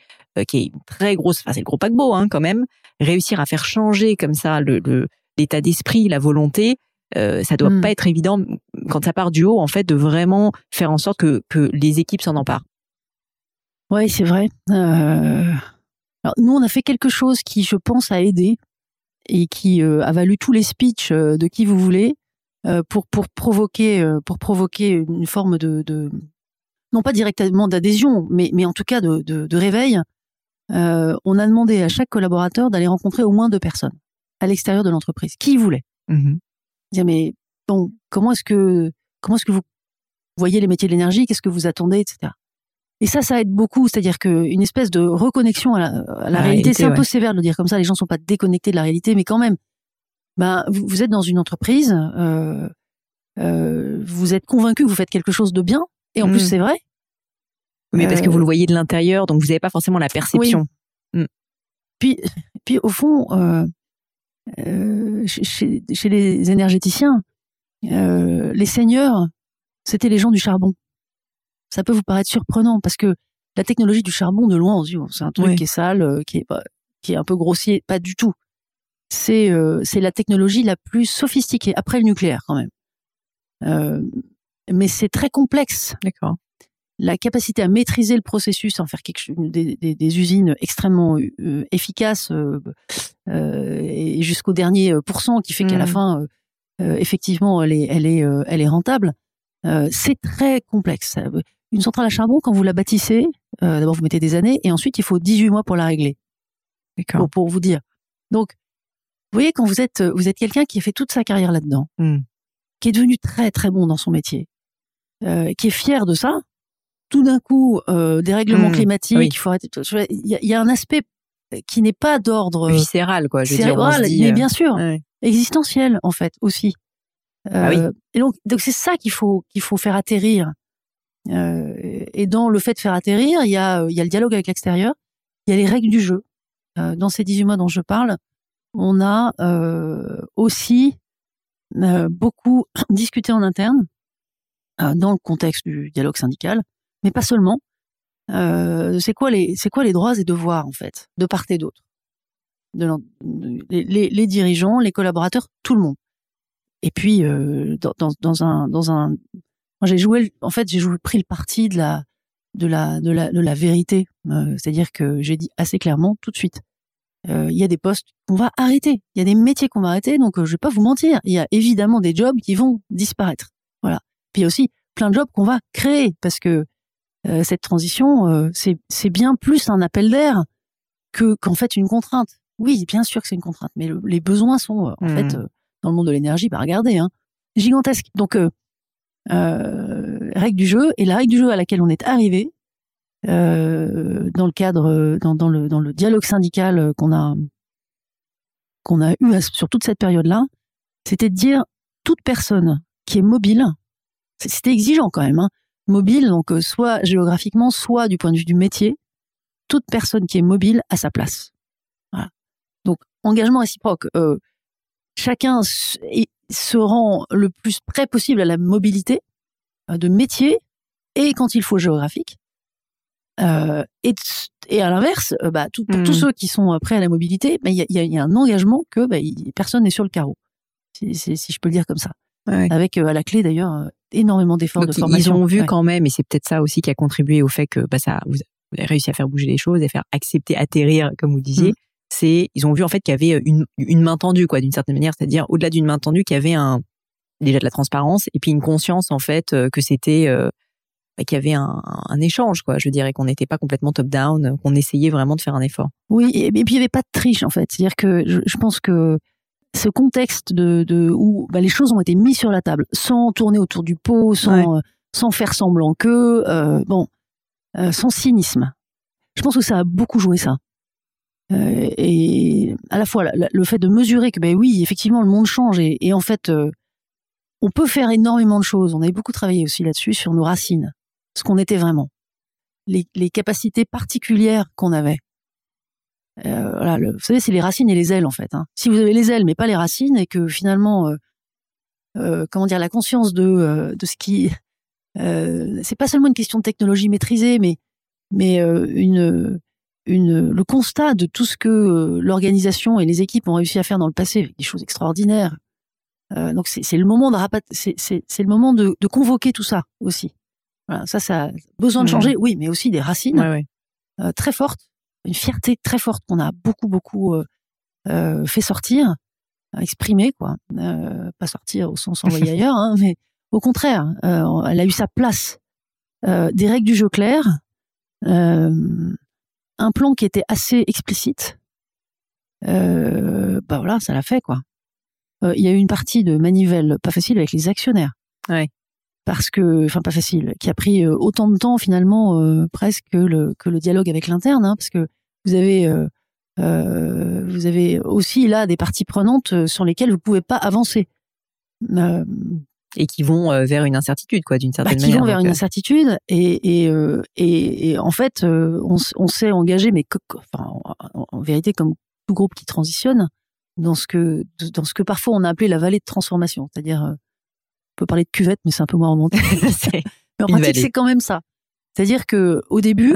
qui est une très grosse, c'est le gros paquebot quand même, réussir à faire changer comme ça l'état d'esprit, la volonté, ça doit pas être évident quand ça part du haut, en fait, de vraiment faire en sorte que les équipes s'en emparent. Oui, c'est vrai. Alors, nous, on a fait quelque chose qui, je pense, a aidé et qui a valu tous les speeches de qui vous voulez pour provoquer une forme de non pas directement d'adhésion, mais en tout cas de réveil. On a demandé à chaque collaborateur d'aller rencontrer au moins 2 personnes à l'extérieur de l'entreprise, qui voulait. Dire mais bon, comment est-ce que vous voyez les métiers de l'énergie, qu'est-ce que vous attendez, etc. Et ça aide beaucoup, c'est-à-dire qu'une espèce de reconnexion à la réalité, c'est un peu sévère de le dire comme ça, les gens ne sont pas déconnectés de la réalité, mais quand même, vous êtes dans une entreprise, vous êtes convaincu que vous faites quelque chose de bien, et en plus c'est vrai. Mais parce que vous le voyez de l'intérieur, donc vous n'avez pas forcément la perception. Oui. Puis au fond, chez les énergéticiens, les seigneurs, c'était les gens du charbon. Ça peut vous paraître surprenant parce que la technologie du charbon, de loin, c'est un truc qui est sale, qui est un peu grossier, pas du tout. c'est la technologie la plus sophistiquée, après le nucléaire quand même. Mais c'est très complexe. D'accord. La capacité à maîtriser le processus, en faire des usines extrêmement efficaces et jusqu'au dernier pourcent, qui fait qu'à la fin, effectivement, elle est rentable. C'est très complexe. Une centrale à charbon, quand vous la bâtissez, d'abord vous mettez des années, et ensuite il faut 18 mois pour la régler. D'accord. Pour vous dire. Donc, vous voyez, quand vous êtes quelqu'un qui a fait toute sa carrière là-dedans, qui est devenu très très bon dans son métier, qui est fier de ça, tout d'un coup, des règlements climatiques, il faut arrêter. Il y a un aspect qui n'est pas d'ordre viscéral, quoi. Je veux dire, mais bien sûr, existentiel en fait aussi. Et donc c'est ça qu'il faut faire atterrir. Et dans le fait de faire atterrir, il y a le dialogue avec l'extérieur, il y a les règles du jeu. Dans ces 18 mois dont je parle, on a aussi beaucoup discuté en interne dans le contexte du dialogue syndical, mais pas seulement. C'est quoi les droits et devoirs en fait, de part et d'autre, les dirigeants, les collaborateurs, tout le monde. Et puis moi, j'ai pris le parti de la vérité, c'est-à-dire que j'ai dit assez clairement tout de suite. Il y a des postes qu'on va arrêter, il y a des métiers qu'on va arrêter, donc je vais pas vous mentir, il y a évidemment des jobs qui vont disparaître. Voilà. Puis il y a aussi plein de jobs qu'on va créer, parce que cette transition, c'est bien plus un appel d'air qu'en fait une contrainte. Oui, bien sûr que c'est une contrainte, mais les besoins sont en fait dans le monde de l'énergie, bah regardez, gigantesques. Donc règle du jeu, et la règle du jeu à laquelle on est arrivé dans le cadre, dans le dialogue syndical qu'on a eu sur toute cette période-là, c'était de dire toute personne qui est mobile, c'était exigeant quand même, mobile, donc soit géographiquement, soit du point de vue du métier, toute personne qui est mobile a sa place. Voilà. Donc engagement réciproque, chacun se rend le plus près possible à la mobilité de métier et quand il faut géographique. Et à l'inverse, pour tous ceux qui sont prêts à la mobilité, il y a un engagement que personne n'est sur le carreau, si je peux le dire comme ça. Ouais. Avec à la clé d'ailleurs énormément d'efforts de formation. Ils ont vu quand même, et c'est peut-être ça aussi qui a contribué au fait que vous avez réussi à faire bouger les choses et faire accepter, atterrir, comme vous disiez. Ils ont vu en fait qu'il y avait une main tendue, quoi, d'une certaine manière, c'est-à-dire au-delà d'une main tendue, qu'il y avait déjà de la transparence et puis une conscience en fait que c'était qu'il y avait un échange, quoi. Je dirais qu'on n'était pas complètement top-down, qu'on essayait vraiment de faire un effort. Oui, et puis il n'y avait pas de triche en fait, c'est-à-dire que je pense que ce contexte où les choses ont été mises sur la table, sans tourner autour du pot, sans faire semblant que, sans cynisme. Je pense que ça a beaucoup joué ça. Et à la fois le fait de mesurer que, oui, effectivement, le monde change et en fait, on peut faire énormément de choses. On avait beaucoup travaillé aussi là-dessus, sur nos racines, ce qu'on était vraiment, les capacités particulières qu'on avait. Vous savez, c'est les racines et les ailes en fait. Si vous avez les ailes mais pas les racines et que finalement, la conscience de ce qui, c'est pas seulement une question de technologie maîtrisée, mais le constat de tout ce que l'organisation et les équipes ont réussi à faire dans le passé, avec des choses extraordinaires. Donc c'est le moment de convoquer tout ça aussi. Voilà, ça a besoin de changer, oui, mais aussi des racines très fortes. Une fierté très forte qu'on a beaucoup fait sortir, exprimer quoi, pas sortir au sens envoyé ailleurs, mais au contraire, elle a eu sa place. Des règles du jeu claires, un plan qui était assez explicite. Voilà, ça l'a fait quoi. Il y a eu une partie de manivelle pas facile avec les actionnaires, parce que, pas facile, qui a pris autant de temps finalement presque que le dialogue avec l'interne, parce que vous avez aussi là des parties prenantes sur lesquelles vous pouvez pas avancer et qui vont vers une incertitude, quoi, d'une certaine manière. Qui vont vers une incertitude et en fait on s'est engagé, mais en vérité comme tout groupe qui transitionne dans ce que parfois on a appelé la vallée de transformation, c'est-à-dire on peut parler de cuvette, mais c'est un peu moins romantique. Mais en pratique, c'est quand même ça. C'est-à-dire que au début,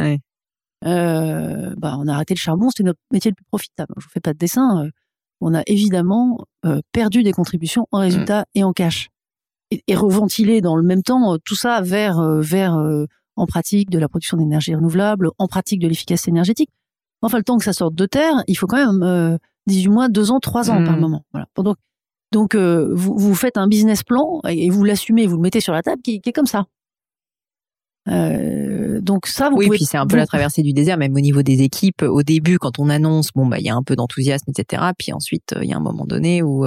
on a arrêté le charbon, c'était notre métier le plus profitable. Je vous fais pas de dessin. on a évidemment perdu des contributions en résultat et en cash. Et reventiler dans le même temps tout ça vers en pratique de la production d'énergie renouvelable, en pratique de l'efficacité énergétique. Enfin, le temps que ça sorte de terre, il faut quand même 18 mois, 2 ans, 3 ans par moment. Voilà. Donc, vous faites un business plan et vous l'assumez, vous le mettez sur la table qui est comme ça. Donc ça, vous pouvez... puis c'est un peu la traversée du désert, même au niveau des équipes. Au début, quand on annonce, il y a un peu d'enthousiasme, etc. Puis ensuite, il y a un moment donné où...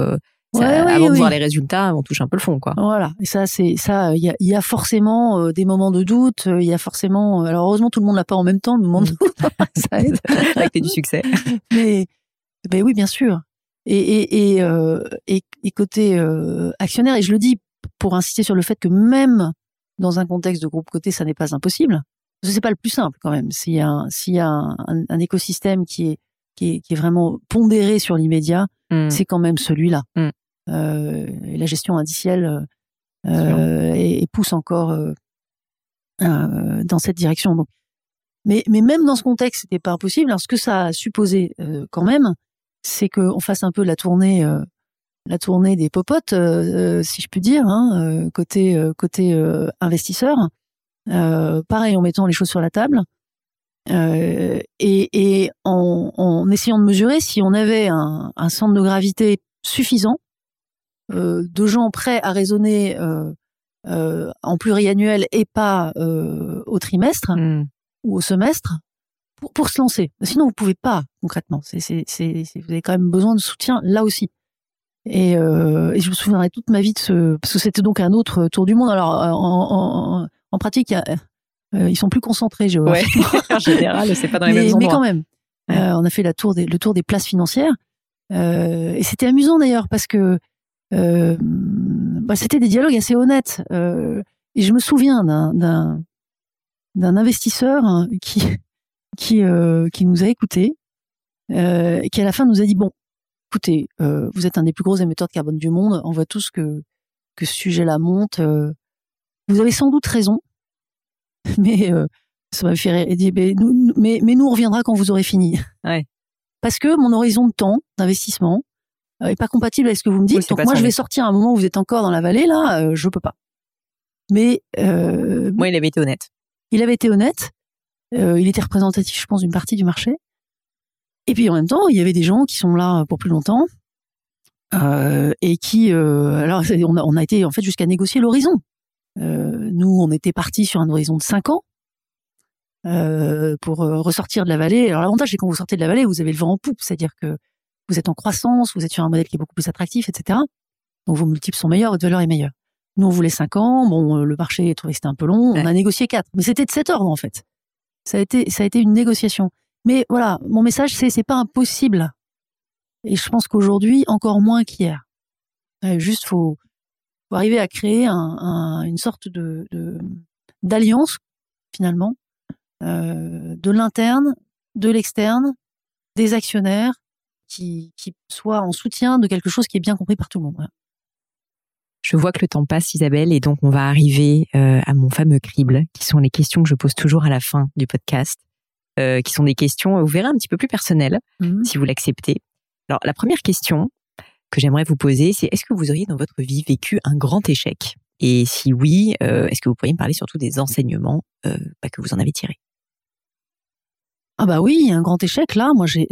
Avant de voir les résultats, on touche un peu le fond, quoi. Voilà. Et ça, il y a forcément des moments de doute. Alors heureusement, tout le monde l'a pas en même temps le moment de doute. Ça aide. Avec du succès. Mais oui, bien sûr. Et côté actionnaire, et je le dis pour insister sur le fait que même dans un contexte de groupe coté, ça n'est pas impossible. Parce que c'est pas le plus simple quand même. S'il y a un écosystème qui est vraiment pondéré sur l'immédiat, c'est quand même celui-là. La gestion indicielle et pousse encore dans cette direction. Donc. Mais même dans ce contexte, c'était pas impossible. Alors, ce que ça a supposé quand même, c'est qu'on fasse un peu la tournée des popotes, si je puis dire, côté investisseur. Pareil, en mettant les choses sur la table. Et en essayant de mesurer si on avait un centre de gravité suffisant de gens prêts à raisonner en pluriannuel et pas au trimestre ou au semestre pour se lancer. Sinon, vous pouvez pas concrètement. Vous avez quand même besoin de soutien là aussi. Et je me souviendrai toute ma vie de ce, parce que c'était donc un autre tour du monde. Alors en pratique, ils sont plus concentrés géographiquement. Ouais, en général, c'est pas dans les mêmes endroits. Mais quand même, on a fait le tour des places financières. Et c'était amusant d'ailleurs parce que c'était des dialogues assez honnêtes. Et je me souviens d'un investisseur qui nous a écoutés et qui à la fin nous a dit bon, écoutez, vous êtes un des plus gros émetteurs de carbone du monde. On voit tous que ce sujet-là monte. Vous avez sans doute raison. Mais ça m'a fait rire. Il dit mais nous on reviendra quand vous aurez fini. Ouais. Parce que mon horizon de temps d'investissement est pas compatible avec ce que vous me dites. Donc moi je vais sortir à un moment où vous êtes encore dans la vallée là, je peux pas. Mais moi il avait été honnête. Il était représentatif je pense d'une partie du marché. Et puis en même temps il y avait des gens qui sont là pour plus longtemps et qui alors on a été en fait jusqu'à négocier l'horizon. Nous, on était partis sur un horizon de 5 ans pour ressortir de la vallée. Alors l'avantage, c'est quand vous sortez de la vallée, vous avez le vent en poupe, c'est-à-dire que vous êtes en croissance, vous êtes sur un modèle qui est beaucoup plus attractif, etc. Donc vos multiples sont meilleurs, votre valeur est meilleure. Nous, on voulait 5 ans, le marché trouvait que c'était un peu long, on a négocié 4. Mais c'était de cet ordre, en fait. Ça a été une négociation. Mais voilà, mon message, c'est pas impossible. Et je pense qu'aujourd'hui, encore moins qu'hier. Juste, faut arriver à créer une sorte d'alliance finalement de l'interne, de l'externe, des actionnaires qui soient en soutien de quelque chose qui est bien compris par tout le monde. Ouais. Je vois que le temps passe, Isabelle, et donc on va arriver à mon fameux crible, qui sont les questions que je pose toujours à la fin du podcast, qui sont des questions, vous verrez, un petit peu plus personnelles, si vous l'acceptez. Alors, la première question que j'aimerais vous poser, c'est est-ce que vous auriez dans votre vie vécu un grand échec ? Et si oui, est-ce que vous pourriez me parler surtout des enseignements que vous en avez tirés ? Ah bah oui, un grand échec, là, moi j'ai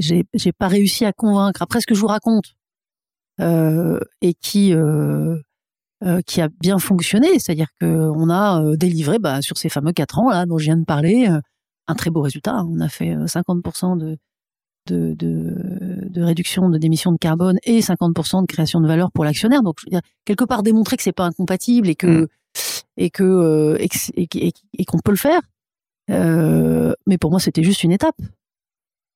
pas réussi à convaincre. Après ce que je vous raconte, et qui a bien fonctionné, c'est-à-dire qu'on a délivré sur ces fameux 4 ans là dont je viens de parler, un très beau résultat. On a fait 50% de réduction de d'émissions de carbone et 50% de création de valeur pour l'actionnaire. Donc je veux dire, quelque part démontrer que c'est pas incompatible et qu'on peut le faire. Mais pour moi c'était juste une étape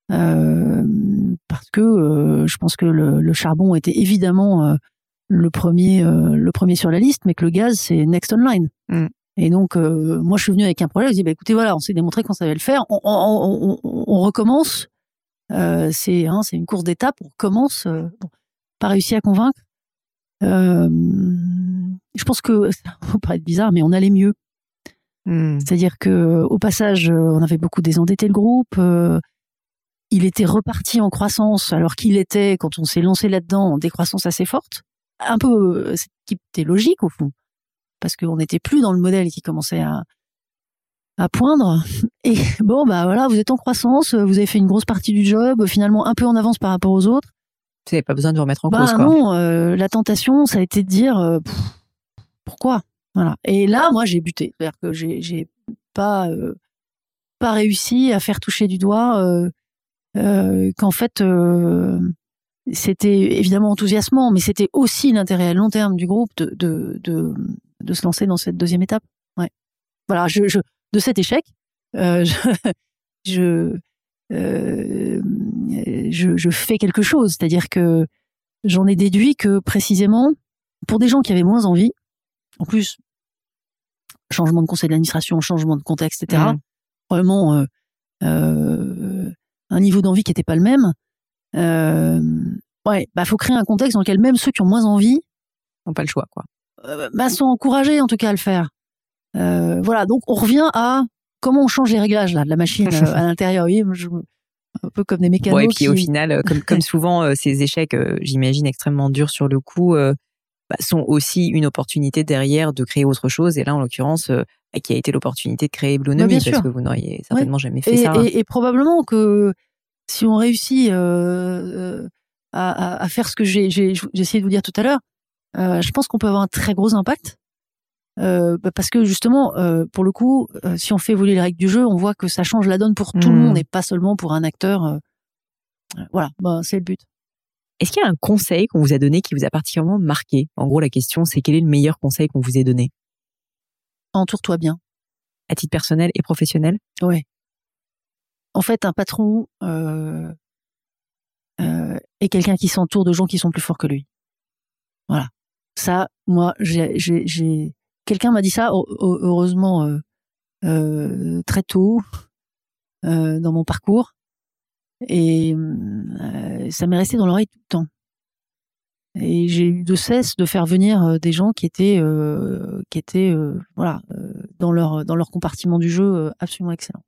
parce que je pense que le charbon était évidemment le premier sur la liste, mais que le gaz c'est next on line. Et donc moi je suis venu avec un projet, je dis écoutez voilà, on s'est démontré qu'on savait le faire, on recommence. C'est une course d'étape, on commence, pas réussi à convaincre. Je pense que, ça peut paraître bizarre, mais on allait mieux. C'est-à-dire que, au passage, on avait beaucoup désendetté le groupe, il était reparti en croissance alors qu'il était, quand on s'est lancé là-dedans, en décroissance assez forte. Un peu, c'était logique au fond, parce qu'on n'était plus dans le modèle qui commençait à poindre. Et bon, bah voilà, vous êtes en croissance, vous avez fait une grosse partie du job, finalement un peu en avance par rapport aux autres. Vous n'avez pas besoin de vous remettre en cause, quoi. Non, la tentation, ça a été de dire pourquoi. Voilà. Et là, moi, j'ai buté. C'est-à-dire que j'ai pas réussi à faire toucher du doigt qu'en fait, c'était évidemment enthousiasmant, mais c'était aussi l'intérêt à long terme du groupe de se lancer dans cette deuxième étape. Ouais. Voilà, de cet échec, je fais quelque chose. C'est-à-dire que j'en ai déduit que précisément, pour des gens qui avaient moins envie, en plus, changement de conseil d'administration, changement de contexte, etc., vraiment un niveau d'envie qui n'était pas le même. Faut créer un contexte dans lequel même ceux qui ont moins envie n'ont pas le choix, quoi. Sont encouragés en tout cas à le faire. Voilà, donc on revient à comment on change les réglages là de la machine à l'intérieur. Oui, un peu comme des mécanos. Ouais, et puis au final, comme souvent, ces échecs, j'imagine extrêmement durs sur le coup, sont aussi une opportunité derrière de créer autre chose. Et là, en l'occurrence, qui a été l'opportunité de créer Blunomy, parce que vous n'auriez certainement jamais fait ça. Et probablement que si on réussit à faire ce que j'ai essayé de vous dire tout à l'heure, je pense qu'on peut avoir un très gros impact. Parce que justement, pour le coup, si on fait voler les règles du jeu, on voit que ça change la donne pour tout le monde et pas seulement pour un acteur. Voilà, c'est le but. Est-ce qu'il y a un conseil qu'on vous a donné qui vous a particulièrement marqué ? En gros, la question, c'est quel est le meilleur conseil qu'on vous ait donné ? Entoure-toi bien. À titre personnel et professionnel ? Oui. En fait, un patron est quelqu'un qui s'entoure de gens qui sont plus forts que lui. Voilà. Ça, moi, quelqu'un m'a dit ça, heureusement, très tôt dans mon parcours. Et ça m'est resté dans l'oreille tout le temps. Et j'ai eu de cesse de faire venir des gens qui étaient dans leur compartiment du jeu absolument excellent.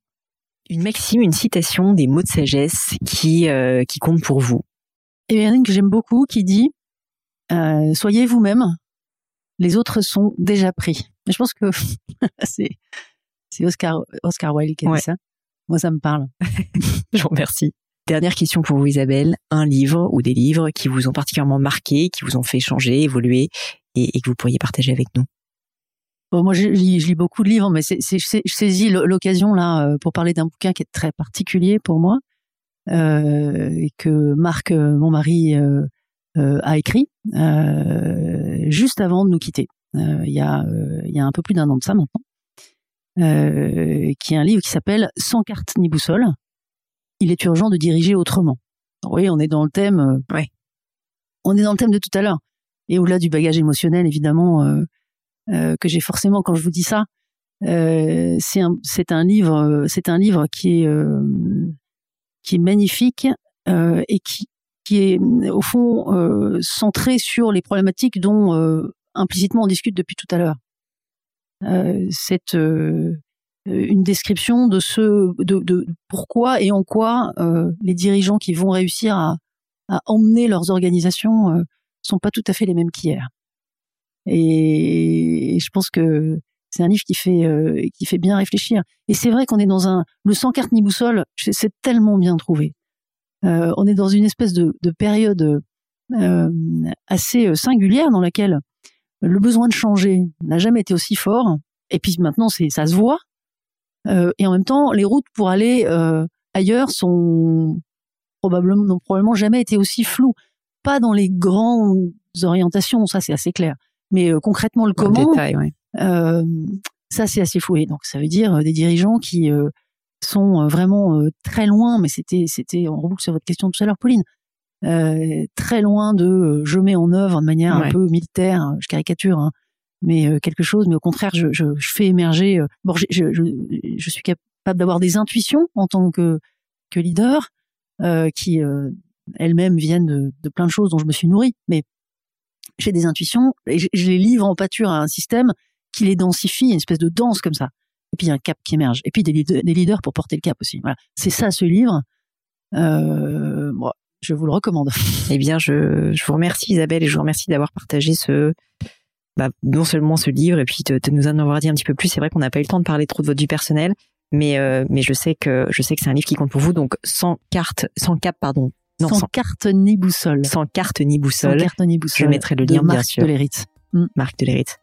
Une maxime, une citation, des mots de sagesse qui comptent pour vous. Et il y en a une que j'aime beaucoup qui dit « Soyez vous-même ». Les autres sont déjà pris. Je pense que c'est Oscar Wilde qui a dit ça. Moi, ça me parle. Je vous remercie. Dernière question pour vous, Isabelle. Un livre ou des livres qui vous ont particulièrement marqué, qui vous ont fait changer, évoluer et que vous pourriez partager avec nous. Bon, moi, je lis beaucoup de livres, mais je saisis l'occasion là pour parler d'un bouquin qui est très particulier pour moi et que Marc, mon mari, a écrit juste avant de nous quitter. Il y a un peu plus d'un an de ça maintenant, qui est un livre qui s'appelle « Sans carte ni boussole, il est urgent de diriger autrement ». Vous voyez, on est dans le thème. On est dans le thème de tout à l'heure. Et au-delà du bagage émotionnel, évidemment, que j'ai forcément quand je vous dis ça, c'est un livre qui est magnifique et qui est au fond centré sur les problématiques dont implicitement on discute depuis tout à l'heure. C'est une description de ce de pourquoi et en quoi les dirigeants qui vont réussir à emmener leurs organisations sont pas tout à fait les mêmes qu'hier. Et je pense que c'est un livre qui fait bien réfléchir. Et c'est vrai qu'on est dans le sans carte ni boussole, c'est tellement bien trouvé. On est dans une espèce de période assez singulière dans laquelle le besoin de changer n'a jamais été aussi fort. Et puis maintenant, ça se voit. Et en même temps, les routes pour aller ailleurs n'ont probablement jamais été aussi floues. Pas dans les grandes orientations, ça c'est assez clair. Mais concrètement, le comment, détail, ça c'est assez fouillé. Donc ça veut dire des dirigeants qui sont vraiment très loin, mais c'était on reboucle sur votre question tout à l'heure, Pauline, très loin de je mets en œuvre de manière un peu militaire, je caricature, hein, mais quelque chose, mais au contraire, je fais émerger. Je suis capable d'avoir des intuitions en tant que leader qui elles-mêmes viennent de plein de choses dont je me suis nourrie, mais j'ai des intuitions et je les livre en pâture à un système qui les densifie, une espèce de danse comme ça. Et puis, il y a un cap qui émerge. Et puis, des leaders pour porter le cap aussi. Voilà. C'est ça, ce livre. Bon, je vous le recommande. Eh bien, je vous remercie Isabelle et je vous remercie d'avoir partagé non seulement ce livre et puis de nous en avoir dit un petit peu plus. C'est vrai qu'on n'a pas eu le temps de parler trop de votre vie personnelle, mais je sais que c'est un livre qui compte pour vous. Donc Sans carte ni boussole. Sans carte ni boussole. Sans carte ni boussole. Je mettrai le lien, bien sûr. Marc Deleyritz.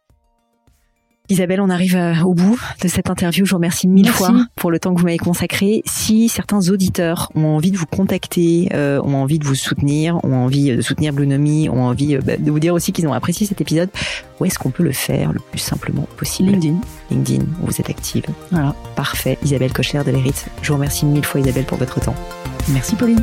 Isabelle, on arrive au bout de cette interview. Je vous remercie mille fois pour le temps que vous m'avez consacré. Si certains auditeurs ont envie de vous contacter, ont envie de vous soutenir, ont envie de soutenir Blunomy, ont envie de vous dire aussi qu'ils ont apprécié cet épisode, où est-ce qu'on peut le faire le plus simplement possible ? LinkedIn, vous êtes active. Voilà. Parfait. Isabelle Kocher de Leyritz. Je vous remercie mille fois, Isabelle, pour votre temps. Merci, Pauline.